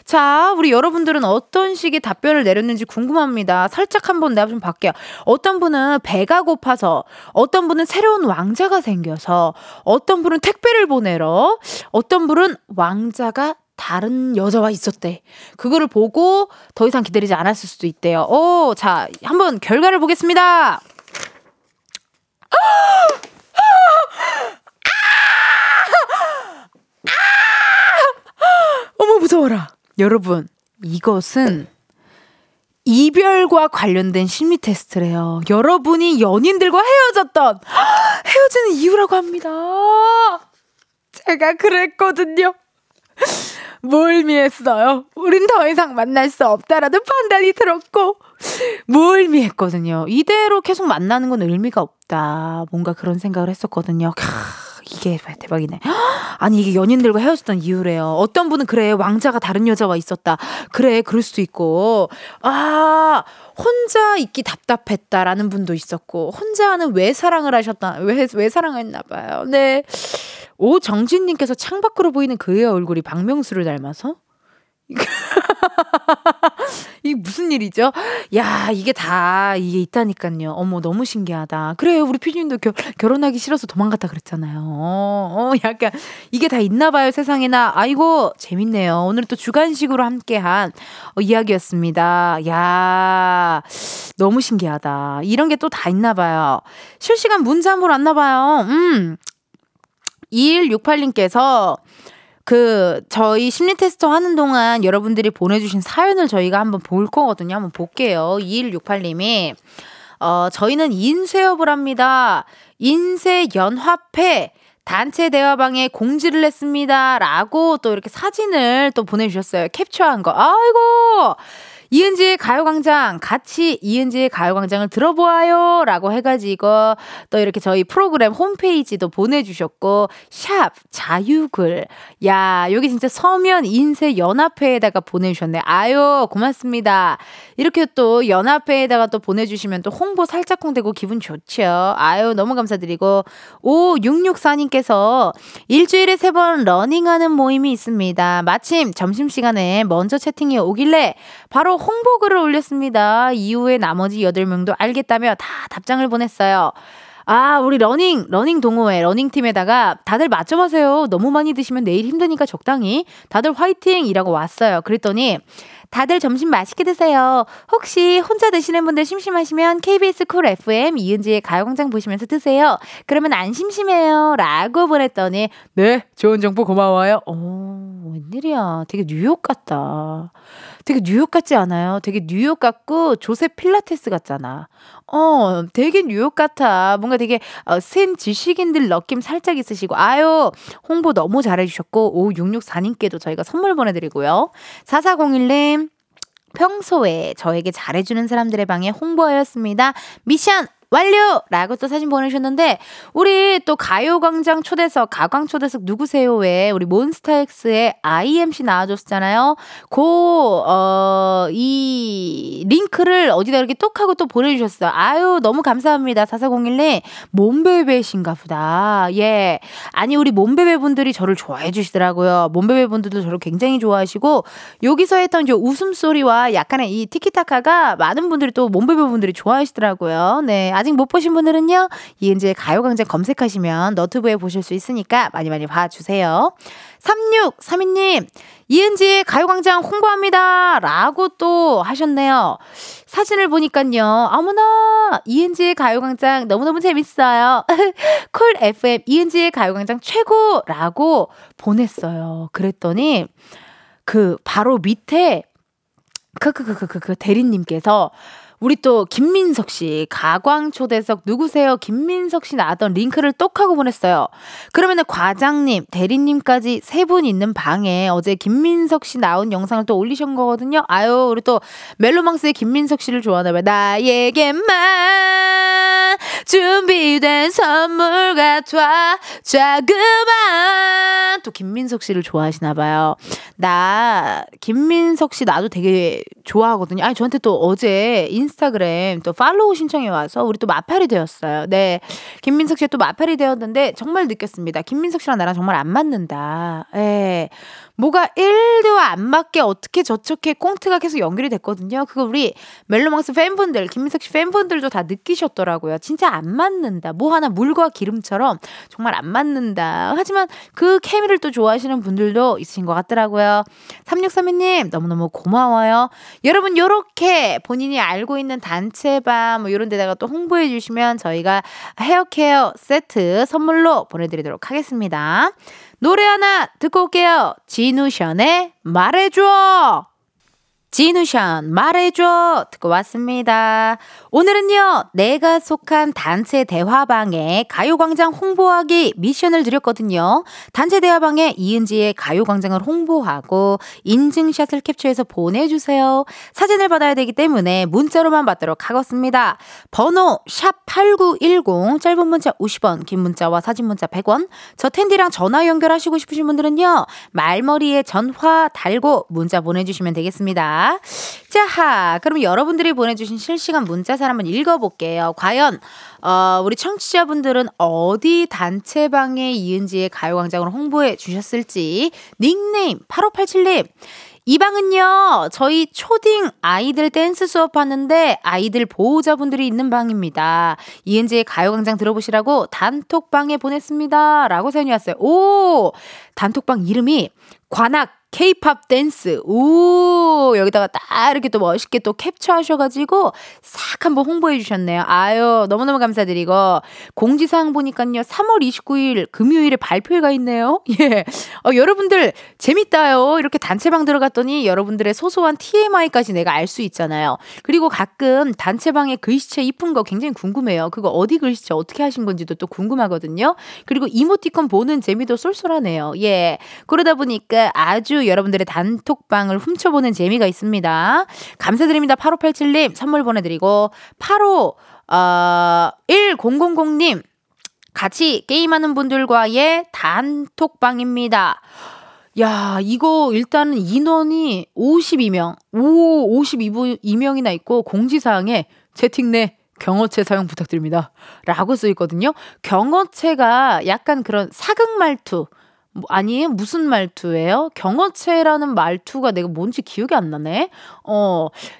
자, 우리 여러분들은 어떤 식의 답변을 내렸는지 궁금합니다. 살짝 한번 내가 좀 바뀌어요. 어떤 분은 배가 고파서, 어떤 분은 새로운 왕자가 생겨서, 어떤 분은 택배를 보내러, 어떤 분은 왕자가 다른 여자와 있었대. 그거를 보고 더 이상 기다리지 않았을 수도 있대요. 자, 한번 결과를 보겠습니다. 어머, 무서워라. 여러분, 이것은 이별과 관련된 심리 테스트래요. 여러분이 연인들과 헤어지는 이유라고 합니다. 제가 그랬거든요. 뭘 미했어요? 우린 더 이상 만날 수 없다라는 판단이 들었고, 뭘 미했거든요. 이대로 계속 만나는 건 의미가 없다, 뭔가 그런 생각을 했었거든요. 이게 대박이네. 아니, 이게 연인들과 헤어졌던 이유래요. 어떤 분은 그래, 왕자가 다른 여자와 있었다. 그래, 그럴 수도 있고, 혼자 있기 답답했다라는 분도 있었고, 혼자는 왜 사랑했나 봐요. 네. 오정진님께서 창밖으로 보이는 그의 얼굴이 박명수를 닮아서? 이게 무슨 일이죠? 야, 이게 있다니까요. 어머, 너무 신기하다. 그래요, 우리 피디님도 결혼하기 싫어서 도망갔다 그랬잖아요. 약간 이게 다 있나봐요, 세상에나. 아이고, 재밌네요. 오늘 또 주간식으로 함께한 이야기였습니다. 야, 너무 신기하다. 이런 게 또 다 있나봐요. 실시간 문자물 왔나봐요. 2168님께서 저희 심리 테스트 하는 동안 여러분들이 보내주신 사연을 저희가 한번 볼 거거든요. 한번 볼게요. 2168님이, 저희는 인쇄업을 합니다. 인쇄연화폐 단체 대화방에 공지를 냈습니다. 라고 또 이렇게 사진을 또 보내주셨어요. 캡처한 거. 아이고! 이은지의 가요광장, 같이 이은지의 가요광장을 들어보아요 라고 해가지고 또 이렇게 저희 프로그램 홈페이지도 보내주셨고, 샵 자유글, 야, 여기 진짜 서면 인쇄 연합회에다가 보내주셨네. 아유, 고맙습니다. 이렇게 또 연합회에다가 또 보내주시면 또 홍보 살짝쿵 되고 기분 좋죠. 아유, 너무 감사드리고. 5664님께서 일주일에 3번 러닝하는 모임이 있습니다. 마침 점심시간에 먼저 채팅이 오길래 바로 홍보글을 올렸습니다. 이후에 나머지 8명도 알겠다며 다 답장을 보냈어요. 아, 우리 러닝 동호회, 러닝팀에다가 다들 맞춰보세요. 너무 많이 드시면 내일 힘드니까 적당히. 다들 화이팅이라고 왔어요. 그랬더니 다들 점심 맛있게 드세요. 혹시 혼자 드시는 분들 심심하시면 KBS 쿨 FM 이은지의 가요광장 보시면서 드세요. 그러면 안 심심해요. 라고 보냈더니 네, 좋은 정보 고마워요. 오, 웬일이야. 되게 뉴욕 같다. 되게 뉴욕 같지 않아요? 되게 뉴욕 같고 조셉 필라테스 같잖아. 되게 뉴욕 같아. 뭔가 되게 센 지식인들 느낌 살짝 있으시고. 아유, 홍보 너무 잘해주셨고 5664님께도 저희가 선물 보내드리고요. 4401님, 평소에 저에게 잘해주는 사람들의 방에 홍보하였습니다. 미션 완료! 라고 또 사진 보내주셨는데, 우리 또 가요광장 초대석, 가광초대석 누구세요에 우리 몬스타엑스의 IMC 나와줬었잖아요. 이 링크를 어디다 이렇게 똑 하고 또 보내주셨어요. 아유, 너무 감사합니다. 4401님, 몬베베신가 보다. 예. 아니, 우리 몬베베 분들이 저를 좋아해 주시더라고요. 몬베베 분들도 저를 굉장히 좋아하시고, 여기서 했던 저 웃음소리와 약간의 이 티키타카가 많은 분들이 또 몬베베 분들이 좋아하시더라고요. 네. 아직 못 보신 분들은요, 이은지의 가요광장 검색하시면 너튜브에 보실 수 있으니까 많이 많이 봐주세요. 3632님, 이은지의 가요광장 홍보합니다. 라고 또 하셨네요. 사진을 보니까요, 아무나 이은지의 가요광장 너무너무 재밌어요. 콜 FM 이은지의 가요광장 최고! 라고 보냈어요. 그랬더니 그 바로 밑에 대리님께서 우리 또 김민석 씨 가광초대석 누구세요? 김민석 씨 나왔던 링크를 똑하고 보냈어요. 그러면 과장님, 대리님까지 세 분 있는 방에 어제 김민석 씨 나온 영상을 또 올리신 거거든요. 아유, 우리 또 멜로망스의 김민석 씨를 좋아하나 봐요. 나에게만 준비된 선물 같아 자그마한, 또 김민석 씨를 좋아하시나 봐요. 나 김민석 씨 나도 되게 좋아하거든요. 아니, 저한테 또 어제 인스타그램 또 팔로우 신청이 와서 우리 또 마팔이 되었어요. 네, 김민석 씨가 또 마팔이 되었는데 정말 느꼈습니다. 김민석 씨랑 나랑 정말 안 맞는다. 예, 뭐가 1도 안 맞게 어떻게 저렇게 꽁트가 계속 연결이 됐거든요. 그거 우리 멜로망스 팬분들, 김민석 씨 팬분들도 다 느끼셨더라고요. 진짜 안 맞는다. 뭐 하나 물과 기름처럼 정말 안 맞는다. 하지만 그 케미를 또 좋아하시는 분들도 있으신 것 같더라고요. 3632님, 너무너무 고마워요. 여러분, 요렇게 본인이 알고 있는 단체방 뭐 이런 데다가 또 홍보해 주시면 저희가 헤어케어 세트 선물로 보내드리도록 하겠습니다. 노래 하나 듣고 올게요. 진우션의 말해줘. 진우션 말해줘 듣고 왔습니다. 오늘은요, 내가 속한 단체 대화방에 가요광장 홍보하기 미션을 드렸거든요. 단체 대화방에 이은지의 가요광장을 홍보하고 인증샷을 캡처해서 보내주세요. 사진을 받아야 되기 때문에 문자로만 받도록 하겠습니다. 번호 샵8910, 짧은 문자 50원, 긴 문자와 사진 문자 100원. 저 텐디랑 전화 연결하시고 싶으신 분들은요, 말머리에 전화 달고 문자 보내주시면 되겠습니다. 자, 그럼 여러분들이 보내주신 실시간 문자사를 한번 읽어볼게요. 과연 우리 청취자분들은 어디 단체방에 이은지의 가요광장으로 홍보해 주셨을지. 닉네임 8587님, 이 방은요, 저희 초딩 아이들 댄스 수업하는데 아이들 보호자분들이 있는 방입니다. 이은지의 가요광장 들어보시라고 단톡방에 보냈습니다. 라고 사연이 왔어요. 오, 단톡방 이름이 관악 K-POP 댄스. 오, 여기다가 딱 이렇게 또 멋있게 또 캡처하셔가지고 싹 한번 홍보해 주셨네요. 아유, 너무너무 감사드리고. 공지사항 보니까요, 3월 29일 금요일에 발표회가 있네요. 예. 여러분들 재밌다요. 이렇게 단체방 들어갔더니 여러분들의 소소한 TMI까지 내가 알 수 있잖아요. 그리고 가끔 단체방에 글씨체 이쁜 거 굉장히 궁금해요. 그거 어디 글씨체 어떻게 하신 건지도 또 궁금하거든요. 그리고 이모티콘 보는 재미도 쏠쏠하네요. 예. 그러다 보니까 아주 여러분들의 단톡방을 훔쳐보는 재미가 있습니다. 감사드립니다. 8587님 선물 보내드리고, 851000님 같이 게임하는 분들과의 단톡방입니다. 야, 이거 일단은 인원이 52명, 52명이나 있고 공지사항에 채팅 내 경어체 사용 부탁드립니다 라고 쓰여있거든요. 경어체가 약간 그런 사극 말투, 아니 무슨 말투예요? 경어체라는 말투가 내가 뭔지 기억이 안 나네.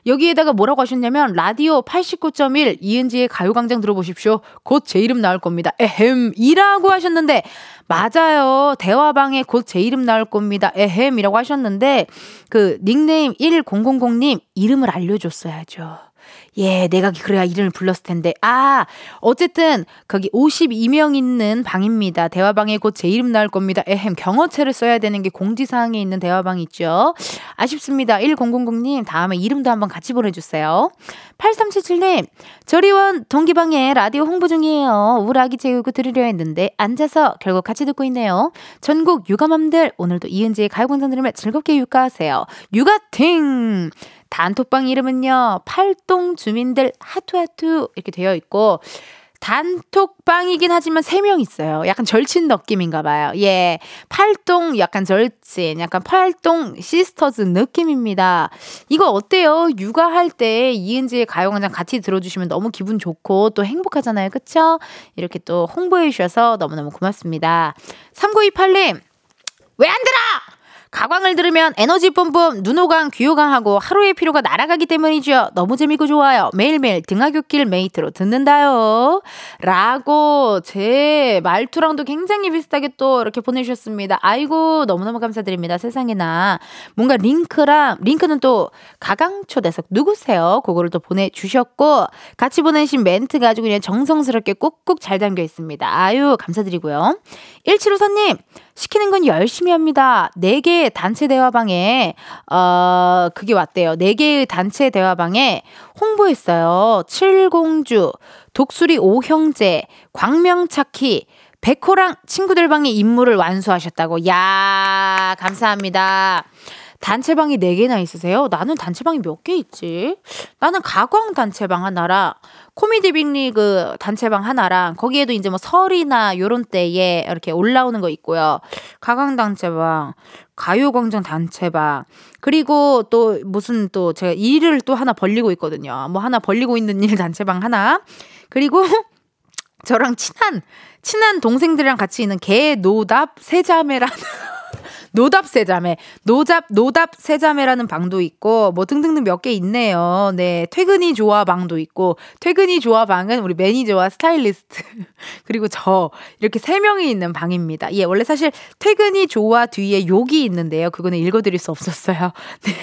여기에다가 뭐라고 하셨냐면 라디오 89.1 이은지의 가요광장 들어보십시오. 곧 제 이름 나올 겁니다. 에헴 이라고 하셨는데 맞아요. 대화방에 곧 제 이름 나올 겁니다. 에헴 이라고 하셨는데 그 닉네임 1000님 이름을 알려줬어야죠. 예, 내가 그래야 이름을 불렀을 텐데. 아, 어쨌든 거기 52명 있는 방입니다. 대화방에 곧 제 이름 나올 겁니다. 에헴, 경어체를 써야 되는 게 공지사항에 있는 대화방 있죠. 아쉽습니다. 1000님, 다음에 이름도 한번 같이 보내주세요. 8377님, 조리원 동기방에 라디오 홍보 중이에요. 우울하기 재우고 들으려 했는데 앉아서 결국 같이 듣고 있네요. 전국 육아맘들, 오늘도 이은지의 가요광장 들으며 즐겁게 육아하세요. 육아팅! 단톡방 이름은요, 팔동 주민들 하투하투 이렇게 되어 있고, 단톡방이긴 하지만 3명 있어요. 약간 절친 느낌인가 봐요. 예. 팔동 약간 절친, 약간 팔동 시스터즈 느낌입니다. 이거 어때요? 육아할 때 이은지의 가요광장 같이 들어주시면 너무 기분 좋고 또 행복하잖아요. 그쵸? 이렇게 또 홍보해 주셔서 너무너무 고맙습니다. 3928님, 왜 안 들어? 가광을 들으면 에너지 뿜뿜, 눈호강, 귀호강하고 하루의 피로가 날아가기 때문이죠. 너무 재미고 좋아요. 매일매일 등하굣길 메이트로 듣는다요. 라고 제 말투랑도 굉장히 비슷하게 또 이렇게 보내주셨습니다. 아이고 너무너무 감사드립니다. 세상에나 뭔가 링크는 또 가강초대석 누구세요? 그거를 또 보내주셨고 같이 보내신 멘트가 아주 그냥 정성스럽게 꾹꾹 잘 담겨 있습니다. 아유 감사드리고요. 1754님 시키는 건 열심히 합니다. 4개 단체 대화방에 그게 왔대요. 4개의 단체 대화방에 홍보했어요. 칠공주, 독수리 오형제, 광명차키, 백호랑 친구들 방의 임무를 완수하셨다고. 야, 감사합니다. 단체방이 4개나 있으세요? 나는 단체방이 몇 개 있지? 나는 가광 단체방 하나랑 코미디 빅리그 단체방 하나랑 거기에도 이제 뭐 설이나 요런 때에 이렇게 올라오는 거 있고요. 가광 단체방, 가요광장 단체방, 그리고 또 무슨 또 제가 일을 또 하나 벌리고 있거든요. 뭐 하나 벌리고 있는 일 단체방 하나, 그리고 저랑 친한 동생들이랑 같이 있는 개, 노답, 세자매라는 노답 세자매라는 방도 있고 뭐 등등등 몇 개 있네요. 네, 퇴근이 좋아 방도 있고, 퇴근이 좋아 방은 우리 매니저와 스타일리스트 그리고 저 이렇게 3명이 있는 방입니다. 예, 원래 사실 퇴근이 좋아 뒤에 욕이 있는데요. 그거는 읽어드릴 수 없었어요. 네.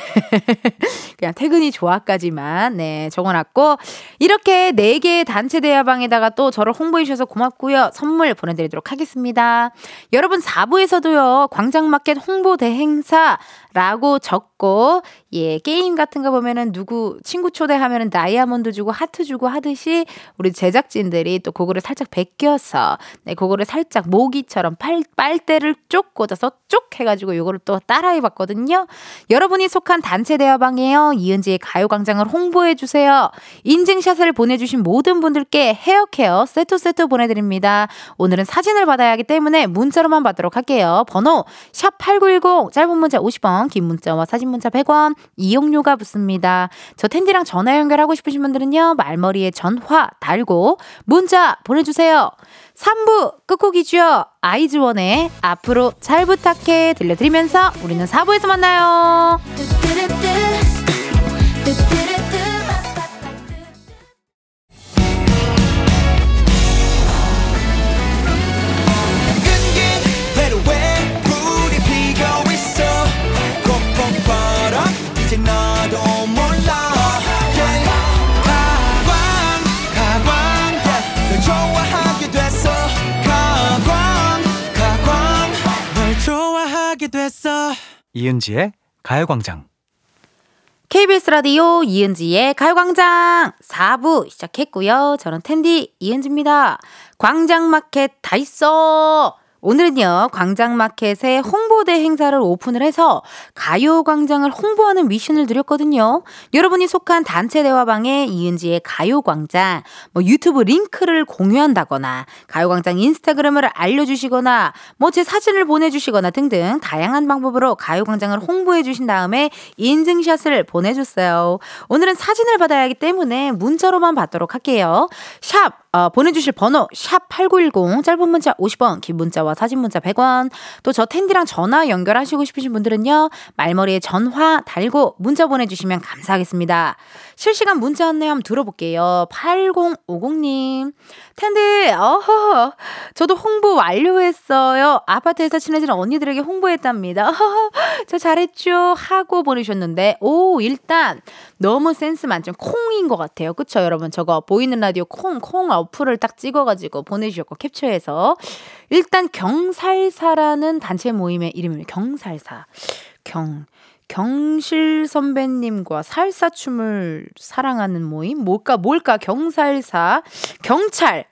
그냥 퇴근이 좋아까지만 네 적어놨고, 이렇게 4개의 단체 대화방에다가 또 저를 홍보해 주셔서 고맙고요. 선물 보내드리도록 하겠습니다. 여러분 4부에서도요 광장마켓 홍보 대행사라고 적고, 예, 게임 같은 거 보면은 누구 친구 초대하면은 다이아몬드 주고 하트 주고 하듯이 우리 제작진들이 또 그거를 살짝 벗겨서, 네, 그거를 살짝 모기처럼 빨대를 쪽 꽂아서 쪽 해가지고 이거를 또 따라해봤거든요. 여러분이 속한 단체 대화방이에요. 이은지의 가요광장을 홍보해주세요. 인증샷을 보내주신 모든 분들께 헤어케어 세트 보내드립니다. 오늘은 사진을 받아야 하기 때문에 문자로만 받도록 할게요. 번호 샵 8910, 짧은 문자 50원, 긴 문자와 사진 문자 100원, 이용료가 붙습니다. 저 텐디랑 전화 연결하고 싶으신 분들은요, 말머리에 전화 달고 문자 보내주세요. 3부 끝곡이죠. 아이즈원의 앞으로 잘 부탁해 들려드리면서 우리는 4부에서 만나요. 이은지의 가요광장, KBS 라디오 이은지의 가요광장 4부 시작했고요. 저는 텐디 이은지입니다. 광장마켓 다 있어. 오늘은요, 광장마켓의 홍보대 행사를 오픈을 해서 가요광장을 홍보하는 미션을 드렸거든요. 여러분이 속한 단체 대화방에 이은지의 가요광장 뭐 유튜브 링크를 공유한다거나 가요광장 인스타그램을 알려주시거나 뭐 제 사진을 보내주시거나 등등 다양한 방법으로 가요광장을 홍보해 주신 다음에 인증샷을 보내줬어요. 오늘은 사진을 받아야 하기 때문에 문자로만 받도록 할게요. 샵 보내주실 번호 샵8910 짧은 문자 50원 긴 문자와 사진 문자 100원. 또 저 텐디랑 전화 연결하시고 싶으신 분들은요 말머리에 전화 달고 문자 보내주시면 감사하겠습니다. 실시간 문자 안내 한번 들어볼게요. 8050님 텐디 어허 저도 홍보 완료했어요. 아파트에서 친해지는 언니들에게 홍보했답니다. 어허, 저 잘했죠 하고 보내주셨는데 오 일단 너무 센스 만점 콩인 것 같아요. 그쵸 여러분 저거 보이는 라디오 콩 어플을 딱 찍어가지고 보내주셨고 캡처해서 일단 경살사라는 단체 모임의 이름입니다. 경살사 경실 선배님과 살사춤을 사랑하는 모임 뭘까 경살사 경찰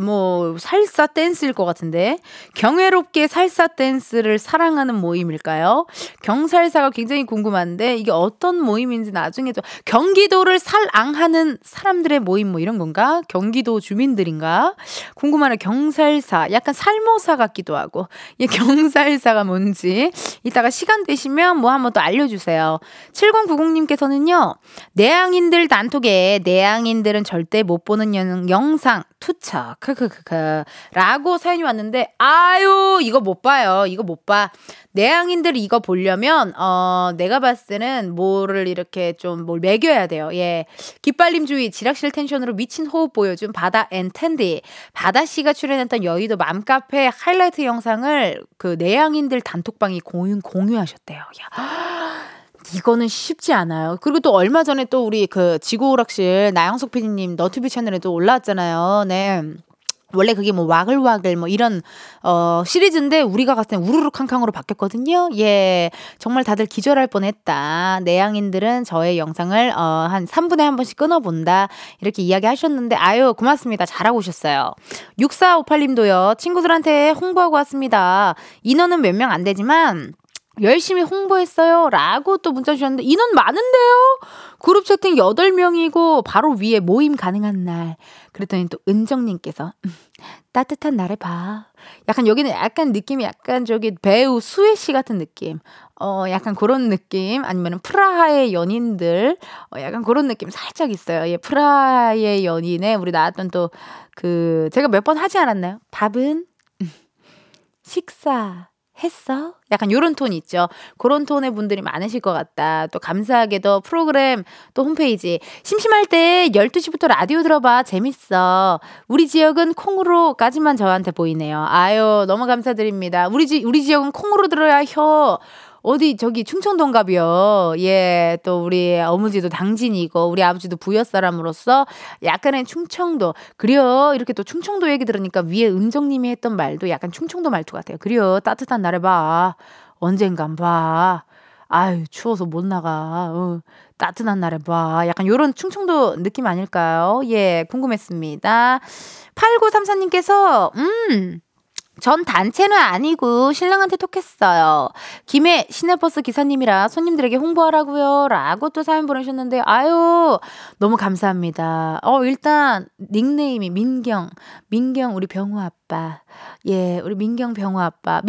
뭐 살사 댄스일 것 같은데 경외롭게 살사 댄스를 사랑하는 모임일까요? 경살사가 굉장히 궁금한데 이게 어떤 모임인지 나중에 또 경기도를 살앙하는 사람들의 모임 뭐 이런 건가? 경기도 주민들인가? 궁금하네요. 경살사 약간 살모사 같기도 하고 이 경살사가 뭔지 이따가 시간 되시면 뭐 한번 또 알려주세요. 7090님께서는요 내향인들 단톡에 내향인들은 절대 못 보는 영상 투척 라고 사연이 왔는데 아유 이거 못 봐요. 이거 못 봐. 내향인들이 이거 보려면 내가 봤을 때는 뭐를 이렇게 좀 뭘 매겨야 돼요. 예, 깃발림 주의 지락실 텐션으로 미친 호흡 보여준 바다 앤 텐디 바다 씨가 출연했던 여의도 맘카페 하이라이트 영상을 그 내향인들 단톡방이 공유하셨대요. 야. 이거는 쉽지 않아요. 그리고 또 얼마 전에 또 우리 그 지구오락실 나영석 PD님 너튜브 채널에도 올라왔잖아요. 네. 원래 그게 뭐 와글와글 뭐 이런 시리즈인데 우리가 갔을 땐 우르르캉캉으로 바뀌었거든요. 예, 정말 다들 기절할 뻔했다. 내향인들은 저의 영상을 한 3분에 한 번씩 끊어본다 이렇게 이야기하셨는데 아유 고맙습니다. 잘하고 오셨어요. 6458님도요. 친구들한테 홍보하고 왔습니다. 인원은 몇 명 안 되지만 열심히 홍보했어요 라고 또 문자 주셨는데 인원 많은데요? 그룹 채팅 8명이고 바로 위에 모임 가능한 날 그랬더니 또 은정님께서 따뜻한 날에 봐 약간 여기는 약간 느낌이 약간 저기 배우 수혜씨 같은 느낌 약간 그런 느낌 아니면 프라하의 연인들 약간 그런 느낌 살짝 있어요. 예, 프라하의 연인에 우리 나왔던 또 그 제가 몇 번 하지 않았나요? 밥은? 식사 했어? 약간 요런 톤 있죠. 그런 톤의 분들이 많으실 것 같다. 또 감사하게도 프로그램 또 홈페이지 심심할 때 12시부터 라디오 들어봐 재밌어. 우리 지역은 콩으로까지만 저한테 보이네요. 아유 너무 감사드립니다. 우리 지역은 콩으로 들어야 혀. 어디 저기 충청동갑이요. 예, 또 우리 어머니도 당진이고 우리 아버지도 부여 사람으로서 약간의 충청도 그려 이렇게 또 충청도 얘기 들으니까 위에 은정님이 했던 말도 약간 충청도 말투 같아요. 그려 따뜻한 날에 봐 언젠간 봐. 아유 추워서 못 나가. 따뜻한 날에 봐. 약간 요런 충청도 느낌 아닐까요? 예, 궁금했습니다. 8934님께서 전 단체는 아니고 신랑한테 톡했어요. 김해 시내버스 기사님이라 손님들에게 홍보하라고요. 라고 또 사연 보내셨는데 아유 너무 감사합니다. 일단 닉네임이 민경 우리 병우 아빠 예 우리 민경 아빠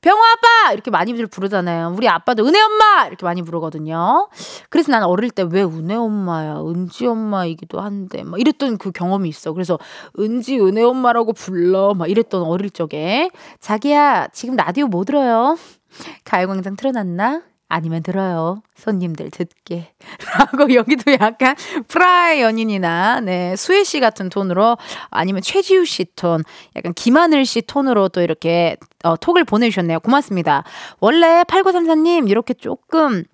병호 아빠 이렇게 많이들 부르잖아요. 우리 아빠도 은혜 엄마 이렇게 많이 부르거든요. 그래서 난 어릴 때 왜 은혜 엄마야 은지 엄마이기도 한데 막 이랬던 그 경험이 있어. 그래서 은지 은혜 엄마라고 불러 막 이랬던 어릴 적에 자기야 지금 라디오 뭐 들어요? 가요광장 틀어놨나? 아니면 들어요. 손님들 듣게. 라고 여기도 약간 프라이 연인이나 네, 수혜 씨 같은 톤으로 아니면 최지우 씨 톤, 약간 김하늘 씨 톤으로 또 이렇게 톡을 보내주셨네요. 고맙습니다. 원래 8934님 이렇게 조금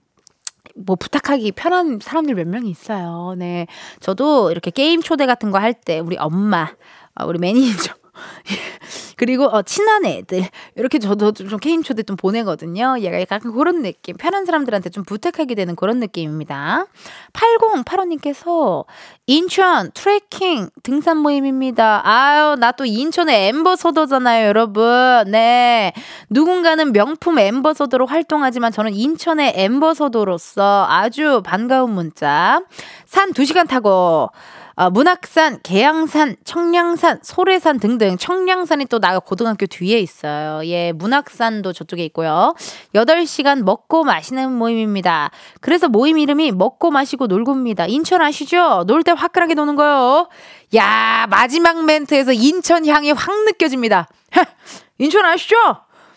뭐 부탁하기 편한 사람들 몇 명이 있어요. 네, 저도 이렇게 게임 초대 같은 거 할 때 우리 엄마, 우리 매니저. 그리고 친한 애들 이렇게 저도 좀 게임 초대 좀 보내거든요. 얘가 약간 그런 느낌 편한 사람들한테 좀 부탁하게 되는 그런 느낌입니다. 8085님께서 인천 트레킹 등산 모임입니다. 아유 나 또 인천의 엠버서더잖아요 여러분. 네 누군가는 명품 엠버서더로 활동하지만 저는 인천의 엠버서더로서 아주 반가운 문자 산 2시간 타고 문학산, 계양산, 청량산, 소래산 등등. 청량산이 또 나가 고등학교 뒤에 있어요. 예, 문학산도 저쪽에 있고요. 8시간 먹고 마시는 모임입니다. 그래서 모임 이름이 먹고 마시고 놀고입니다. 인천 아시죠? 놀 때 화끈하게 노는 거요. 야, 마지막 멘트에서 인천 향이 확 느껴집니다. 인천 아시죠?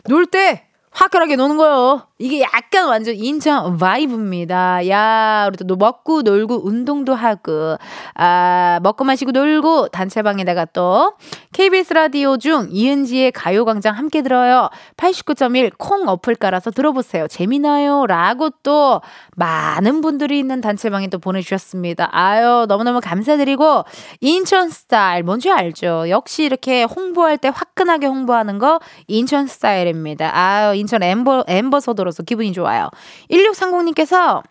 놀 때 화끈하게 노는 거요. 이게 약간 완전 인천 바이브입니다. 야, 우리 또 먹고 놀고 운동도 하고, 아, 먹고 마시고 놀고 단체방에다가 또 KBS 라디오 중 이은지의 가요광장 함께 들어요. 89.1 콩 어플 깔아서 들어보세요. 재미나요? 라고 또 많은 분들이 있는 단체방에 또 보내주셨습니다. 아유, 너무너무 감사드리고, 인천 스타일 뭔지 알죠? 역시 이렇게 홍보할 때 화끈하게 홍보하는 거 인천 스타일입니다. 아유, 인천 엠버서도 기분이 좋아요. 1630님께서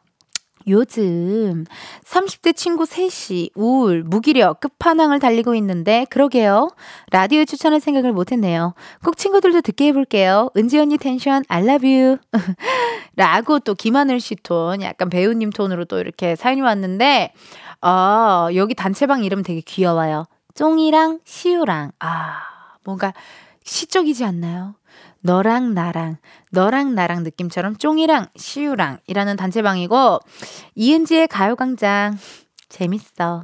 요즘 30대 친구 셋이 우울, 무기력, 끝판왕을 달리고 있는데 그러게요. 라디오 추천할 생각을 못했네요. 꼭 친구들도 듣게 해볼게요. 은지 언니 텐션 I love you 라고 또 김하늘 씨 톤, 약간 배우님 톤으로 또 이렇게 사연이 왔는데, 여기 단체방 이름 되게 귀여워요. 쫑이랑 시우랑. 아, 뭔가 시적이지 않나요? 너랑 나랑, 너랑 나랑 느낌처럼 쫑이랑 시우랑 이라는 단체방이고, 이은지의 가요광장 재밌어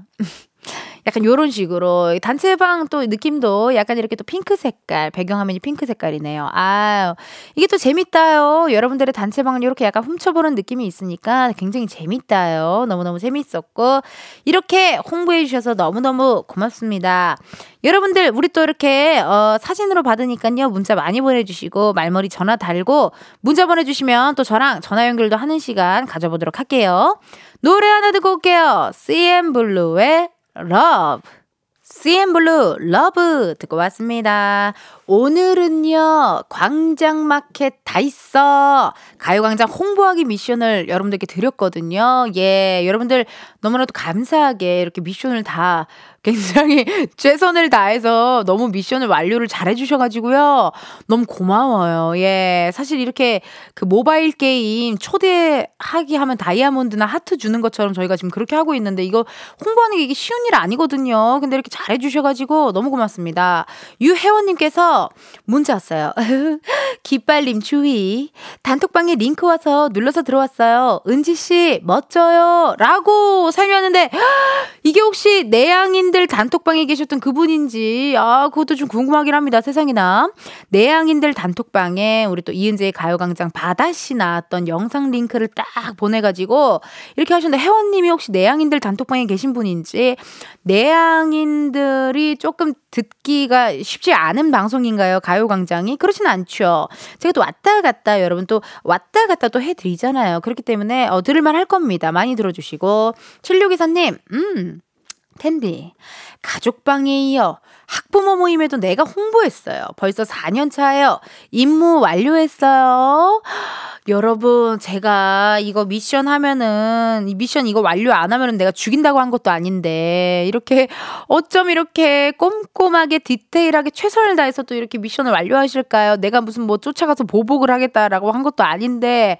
약간 요런 식으로 단체방 또 느낌도 약간 이렇게 또 핑크 색깔, 배경화면이 핑크 색깔이네요. 아, 이게 또 재밌다요. 여러분들의 단체방을 이렇게 약간 훔쳐보는 느낌이 있으니까 굉장히 재밌다요. 너무너무 재밌었고, 이렇게 홍보해 주셔서 너무너무 고맙습니다. 여러분들, 우리 또 이렇게 사진으로 받으니까요, 문자 많이 보내주시고 말머리 전화 달고 문자 보내주시면 또 저랑 전화 연결도 하는 시간 가져보도록 할게요. 노래 하나 듣고 올게요. CN블루의 러브. CN블루 러브 듣고 왔습니다. 오늘은요, 광장마켓 다 있어 가요광장 홍보하기 미션을 여러분들께 드렸거든요. 예, 여러분들 너무나도 감사하게 이렇게 미션을 다 굉장히 최선을 다해서 너무 미션을 완료를 잘 해주셔가지고요, 너무 고마워요. 예, 사실 이렇게 그 모바일 게임 초대하기 하면 다이아몬드나 하트 주는 것처럼 저희가 지금 그렇게 하고 있는데, 이거 홍보하는 게 이게 쉬운 일 아니거든요. 근데 이렇게 잘 해주셔가지고 너무 고맙습니다. 유혜원님께서 문자 왔어요. 깃발님 주의, 단톡방에 링크 와서 눌러서 들어왔어요. 은지씨 멋져요 라고 사연이 왔는데, 이게 혹시 내향인 들 단톡방에 계셨던 그분인지, 아, 그것도 좀 궁금하긴 합니다. 세상에나. 내향인들 단톡방에 우리 또 이은재의 가요광장 바다씨 나왔던 영상 링크를 딱 보내가지고 이렇게 하셨는데, 혜원님이 혹시 내향인들 단톡방에 계신 분인지, 내향인들이 조금 듣기가 쉽지 않은 방송인가요, 가요광장이? 그렇진 않죠. 제가 또 왔다 갔다, 여러분 또 왔다 갔다 또 해드리잖아요. 그렇기 때문에 들을만 할 겁니다. 많이 들어주시고. 7624님, 텐디, 가족방에 이어 학부모 모임에도 내가 홍보했어요. 벌써 4년 차예요. 임무 완료했어요. 여러분, 제가 이거 미션 하면은, 이 미션 이거 완료 안 하면은 내가 죽인다고 한 것도 아닌데, 이렇게 어쩜 이렇게 꼼꼼하게 디테일하게 최선을 다해서 또 이렇게 미션을 완료하실까요? 내가 무슨 뭐 쫓아가서 보복을 하겠다라고 한 것도 아닌데,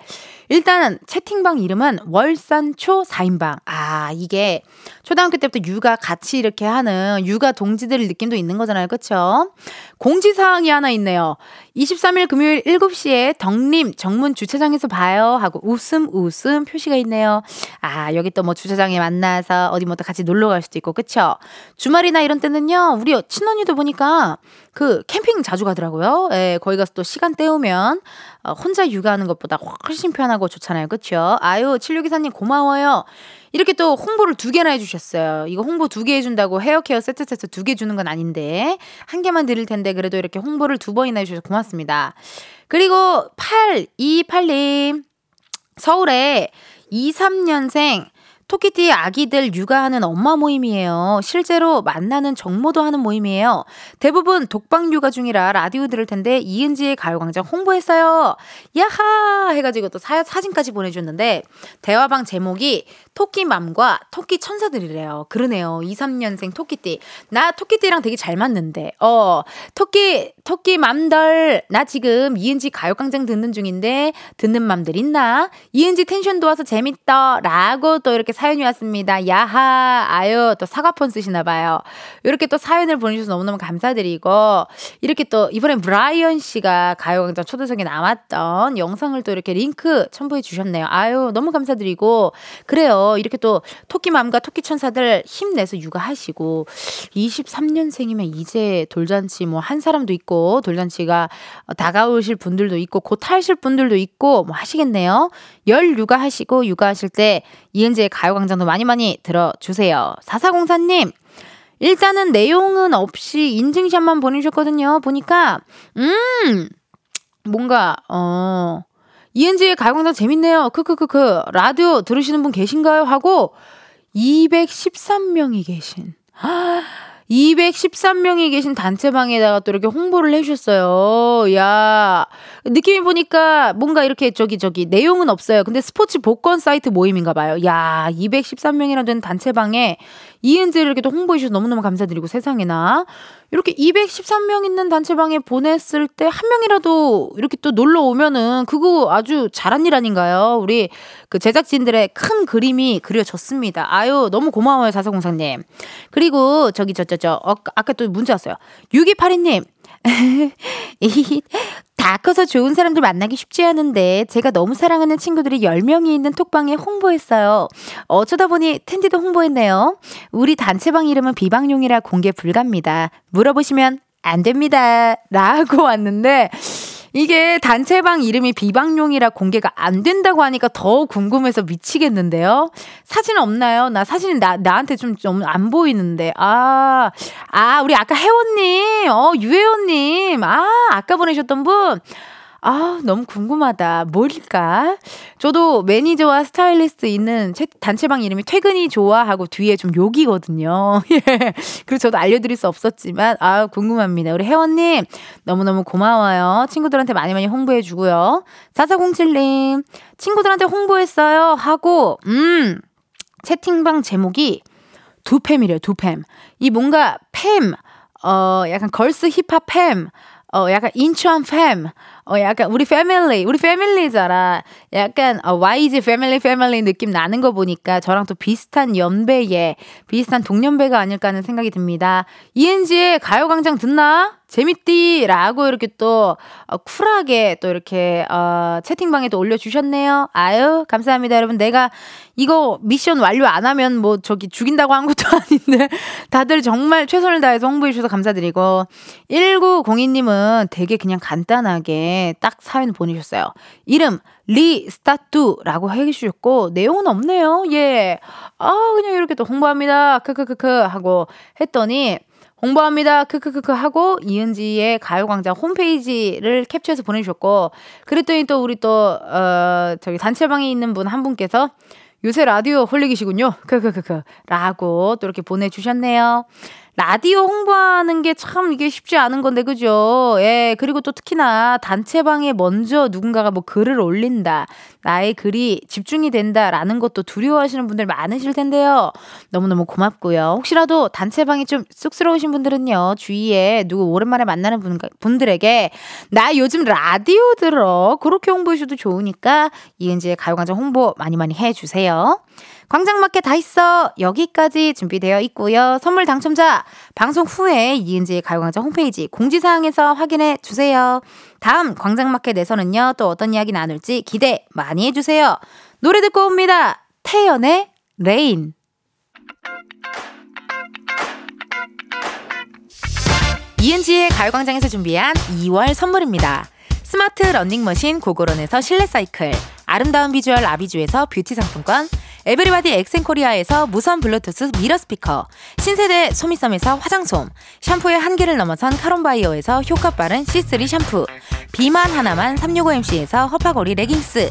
일단 채팅방 이름은 월산초 4인방. 아, 이게 초등학교 때부터 육아 같이 이렇게 하는 육아 동지들 느낌도 있는 거잖아요. 그렇죠? 공지사항이 하나 있네요. 23일 금요일 7시에 덕림 정문 주차장에서 봐요 하고 웃음 웃음 표시가 있네요. 아, 여기 또 뭐 주차장에 만나서 어디 뭐 또 같이 놀러 갈 수도 있고, 그렇죠? 주말이나 이런 때는요, 우리 친언니도 보니까 그 캠핑 자주 가더라고요. 예, 거기 가서 또 시간 때우면 혼자 육아하는 것보다 훨씬 편하고 좋잖아요. 그렇죠? 아유, 7624님 고마워요. 이렇게 또 홍보를 2개나 해주셨어요. 이거 홍보 2개 해준다고 헤어케어 세트 2개 주는 건 아닌데, 1개만 드릴 텐데 그래도 이렇게 홍보를 2번이나 해주셔서 고맙습니다. 그리고 8282님, 서울에 23년생 토끼띠 아기들 육아하는 엄마 모임이에요. 실제로 만나는 정모도 하는 모임이에요. 대부분 독방 육아 중이라 라디오 들을 텐데 이은지의 가요광장 홍보했어요. 야하 해가지고 또 사진까지 보내줬는데, 대화방 제목이 토끼맘과 토끼천사들이래요. 그러네요. 23년생 토끼띠. 나 토끼띠랑 되게 잘 맞는데. 토끼맘들. 나 지금 이은지 가요광장 듣는 중인데 듣는 맘들 있나? 이은지 텐션도 와서 재밌다 라고 또 이렇게 사연이 왔습니다. 야하, 아유, 또 사과폰 쓰시나봐요. 이렇게 또 사연을 보내주셔서 너무너무 감사드리고, 이렇게 또 이번에 브라이언 씨가 가요광장 초대석에 나왔던 영상을 또 이렇게 링크 첨부해 주셨네요. 아유, 너무 감사드리고, 그래요. 이렇게 또 토끼맘과 토끼천사들 힘내서 육아하시고, 23년생이면 이제 돌잔치 뭐 한 사람도 있고, 돌잔치가 다가오실 분들도 있고, 곧 하실 분들도 있고, 뭐 하시겠네요. 열 육아하시고, 육아하실 때 이은지의 가요광장도 많이 많이 들어주세요. 4404님, 일단은 내용은 없이 인증샷만 보내주셨거든요. 보니까 뭔가 이은지의 가요광장 재밌네요. 크크크크. 라디오 들으시는 분 계신가요? 하고 213명이 계신 213명이 계신 단체방에다가 또 이렇게 홍보를 해주셨어요. 야, 느낌이 보니까 뭔가 이렇게 저기 내용은 없어요. 근데 스포츠 복권 사이트 모임인가 봐요. 야, 213명이나 되는 단체방에 이은지를 이렇게 또 홍보해 주셔서 너무너무 감사드리고, 세상에나 이렇게 213명 있는 단체방에 보냈을 때 한 명이라도 이렇게 또 놀러 오면은 그거 아주 잘한 일 아닌가요? 우리 그 제작진들의 큰 그림이 그려졌습니다. 아유, 너무 고마워요, 4404님. 그리고 아까 또 문자 왔어요. 6282님. 다 커서 좋은 사람들 만나기 쉽지 않은데 제가 너무 사랑하는 친구들이 10명이 있는 톡방에 홍보했어요. 어쩌다 보니 텐디도 홍보했네요. 우리 단체방 이름은 비방용이라 공개 불가입니다. 물어보시면 안 됩니다. 라고 왔는데, 이게 단체방 이름이 비방용이라 공개가 안 된다고 하니까 더 궁금해서 미치겠는데요. 사진 없나요? 나 사진이 나한테 좀 안 보이는데. 우리 아까 혜원님, 유혜원님, 아까 보내셨던 분. 너무 궁금하다. 뭘까? 저도 매니저와 스타일리스트 있는 단체방 이름이 퇴근이 좋아하고 뒤에 좀 욕이거든요. 예. 그리고 저도 알려드릴 수 없었지만, 궁금합니다. 우리 혜원님, 너무너무 고마워요. 친구들한테 많이 많이 홍보해주고요. 4407님, 친구들한테 홍보했어요. 하고, 채팅방 제목이 두팸이래요, 두팸. 이 뭔가 팸, 약간 걸스 힙합 팸, 약간 인천 팸, 약간 우리 패밀리잖아. 약간 YG 패밀리 느낌 나는 거 보니까 저랑 또 비슷한 동년배가 아닐까 하는 생각이 듭니다. 이은지의 가요광장 듣나? 재밌디? 라고 이렇게 또 쿨하게 또 이렇게 채팅방에 또 올려주셨네요. 아유, 감사합니다, 여러분. 내가 이거 미션 완료 안 하면 뭐 죽인다고 한 것도 아닌데 다들 정말 최선을 다해서 홍보해 주셔서 감사드리고, 1902님은 되게 그냥 간단하게 딱 사연 보내셨어요. 이름 리스타뚜라고 해주셨고, 내용은 없네요. 예. 그냥 이렇게 또 홍보합니다. 크크크크 하고 했더니, 홍보합니다. 크크크크 하고 이은지의 가요광장 홈페이지를 캡처해서 보내주셨고, 그랬더니 또 우리 또 단체방에 있는 분 한 분께서 요새 라디오 홀릭이시군요. 크크크크 라고 또 이렇게 보내주셨네요. 라디오 홍보하는 게 참 이게 쉽지 않은 건데, 그죠? 예. 그리고 또 특히나 단체방에 먼저 누군가가 뭐 글을 올린다, 나의 글이 집중이 된다라는 것도 두려워하시는 분들 많으실 텐데요. 너무너무 고맙고요. 혹시라도 단체방이 좀 쑥스러우신 분들은요, 주위에 누구 오랜만에 만나는 분들에게 나 요즘 라디오 들어, 그렇게 홍보해 주셔도 좋으니까 이은지의 가요광장 홍보 많이 많이 해주세요. 광장마켓 다 있어, 여기까지 준비되어 있고요. 선물 당첨자 방송 후에 이은지의 가요광장 홈페이지 공지사항에서 확인해 주세요. 다음 광장마켓에서는요, 또 어떤 이야기 나눌지 기대 많이 해주세요. 노래 듣고 옵니다. 태연의 레인. 이은지의 가요광장에서 준비한 2월 선물입니다. 스마트 러닝머신 고고런에서 실내 사이클, 아름다운 비주얼 아비주에서 뷰티 상품권, 에브리바디 엑센코리아에서 무선 블루투스 미러 스피커, 신세대 소미섬에서 화장솜, 샴푸의 한계를 넘어선 카론바이어에서 효과 빠른 C3 샴푸, 비만 하나만 365MC에서 허파고리 레깅스,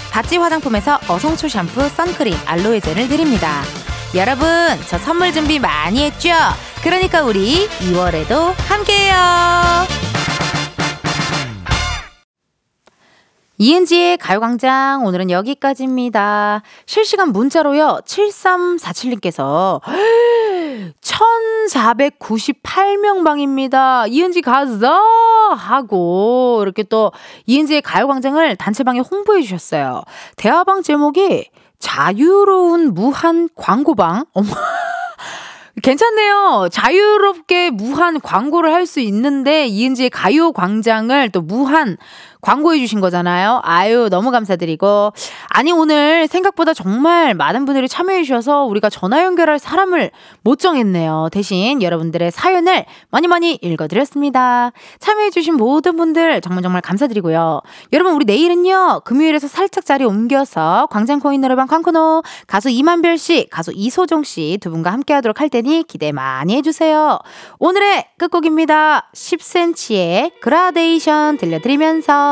바찌 화장품에서 어성초 샴푸, 선크림, 알로에젤을 드립니다. 여러분, 저 선물 준비 많이 했죠? 그러니까 우리 2월에도 함께해요. 이은지의 가요광장 오늘은 여기까지입니다. 실시간 문자로요. 7347님께서 1498명방입니다. 이은지 가자 하고 이렇게 또 이은지의 가요광장을 단체방에 홍보해 주셨어요. 대화방 제목이 자유로운 무한 광고방. 어머, 괜찮네요. 자유롭게 무한 광고를 할 수 있는데 이은지의 가요광장을 또 무한 광고해 주신 거잖아요. 아유, 너무 감사드리고, 아니 오늘 생각보다 정말 많은 분들이 참여해 주셔서 우리가 전화 연결할 사람을 못 정했네요. 대신 여러분들의 사연을 많이 많이 읽어드렸습니다. 참여해 주신 모든 분들 정말 정말 감사드리고요. 여러분, 우리 내일은요, 금요일에서 살짝 자리 옮겨서 광장코인 노래방 칸코노 가수 이만별씨, 가수 이소정씨 두 분과 함께 하도록 할 테니 기대 많이 해주세요. 오늘의 끝곡입니다. 10cm의 그라데이션 들려드리면서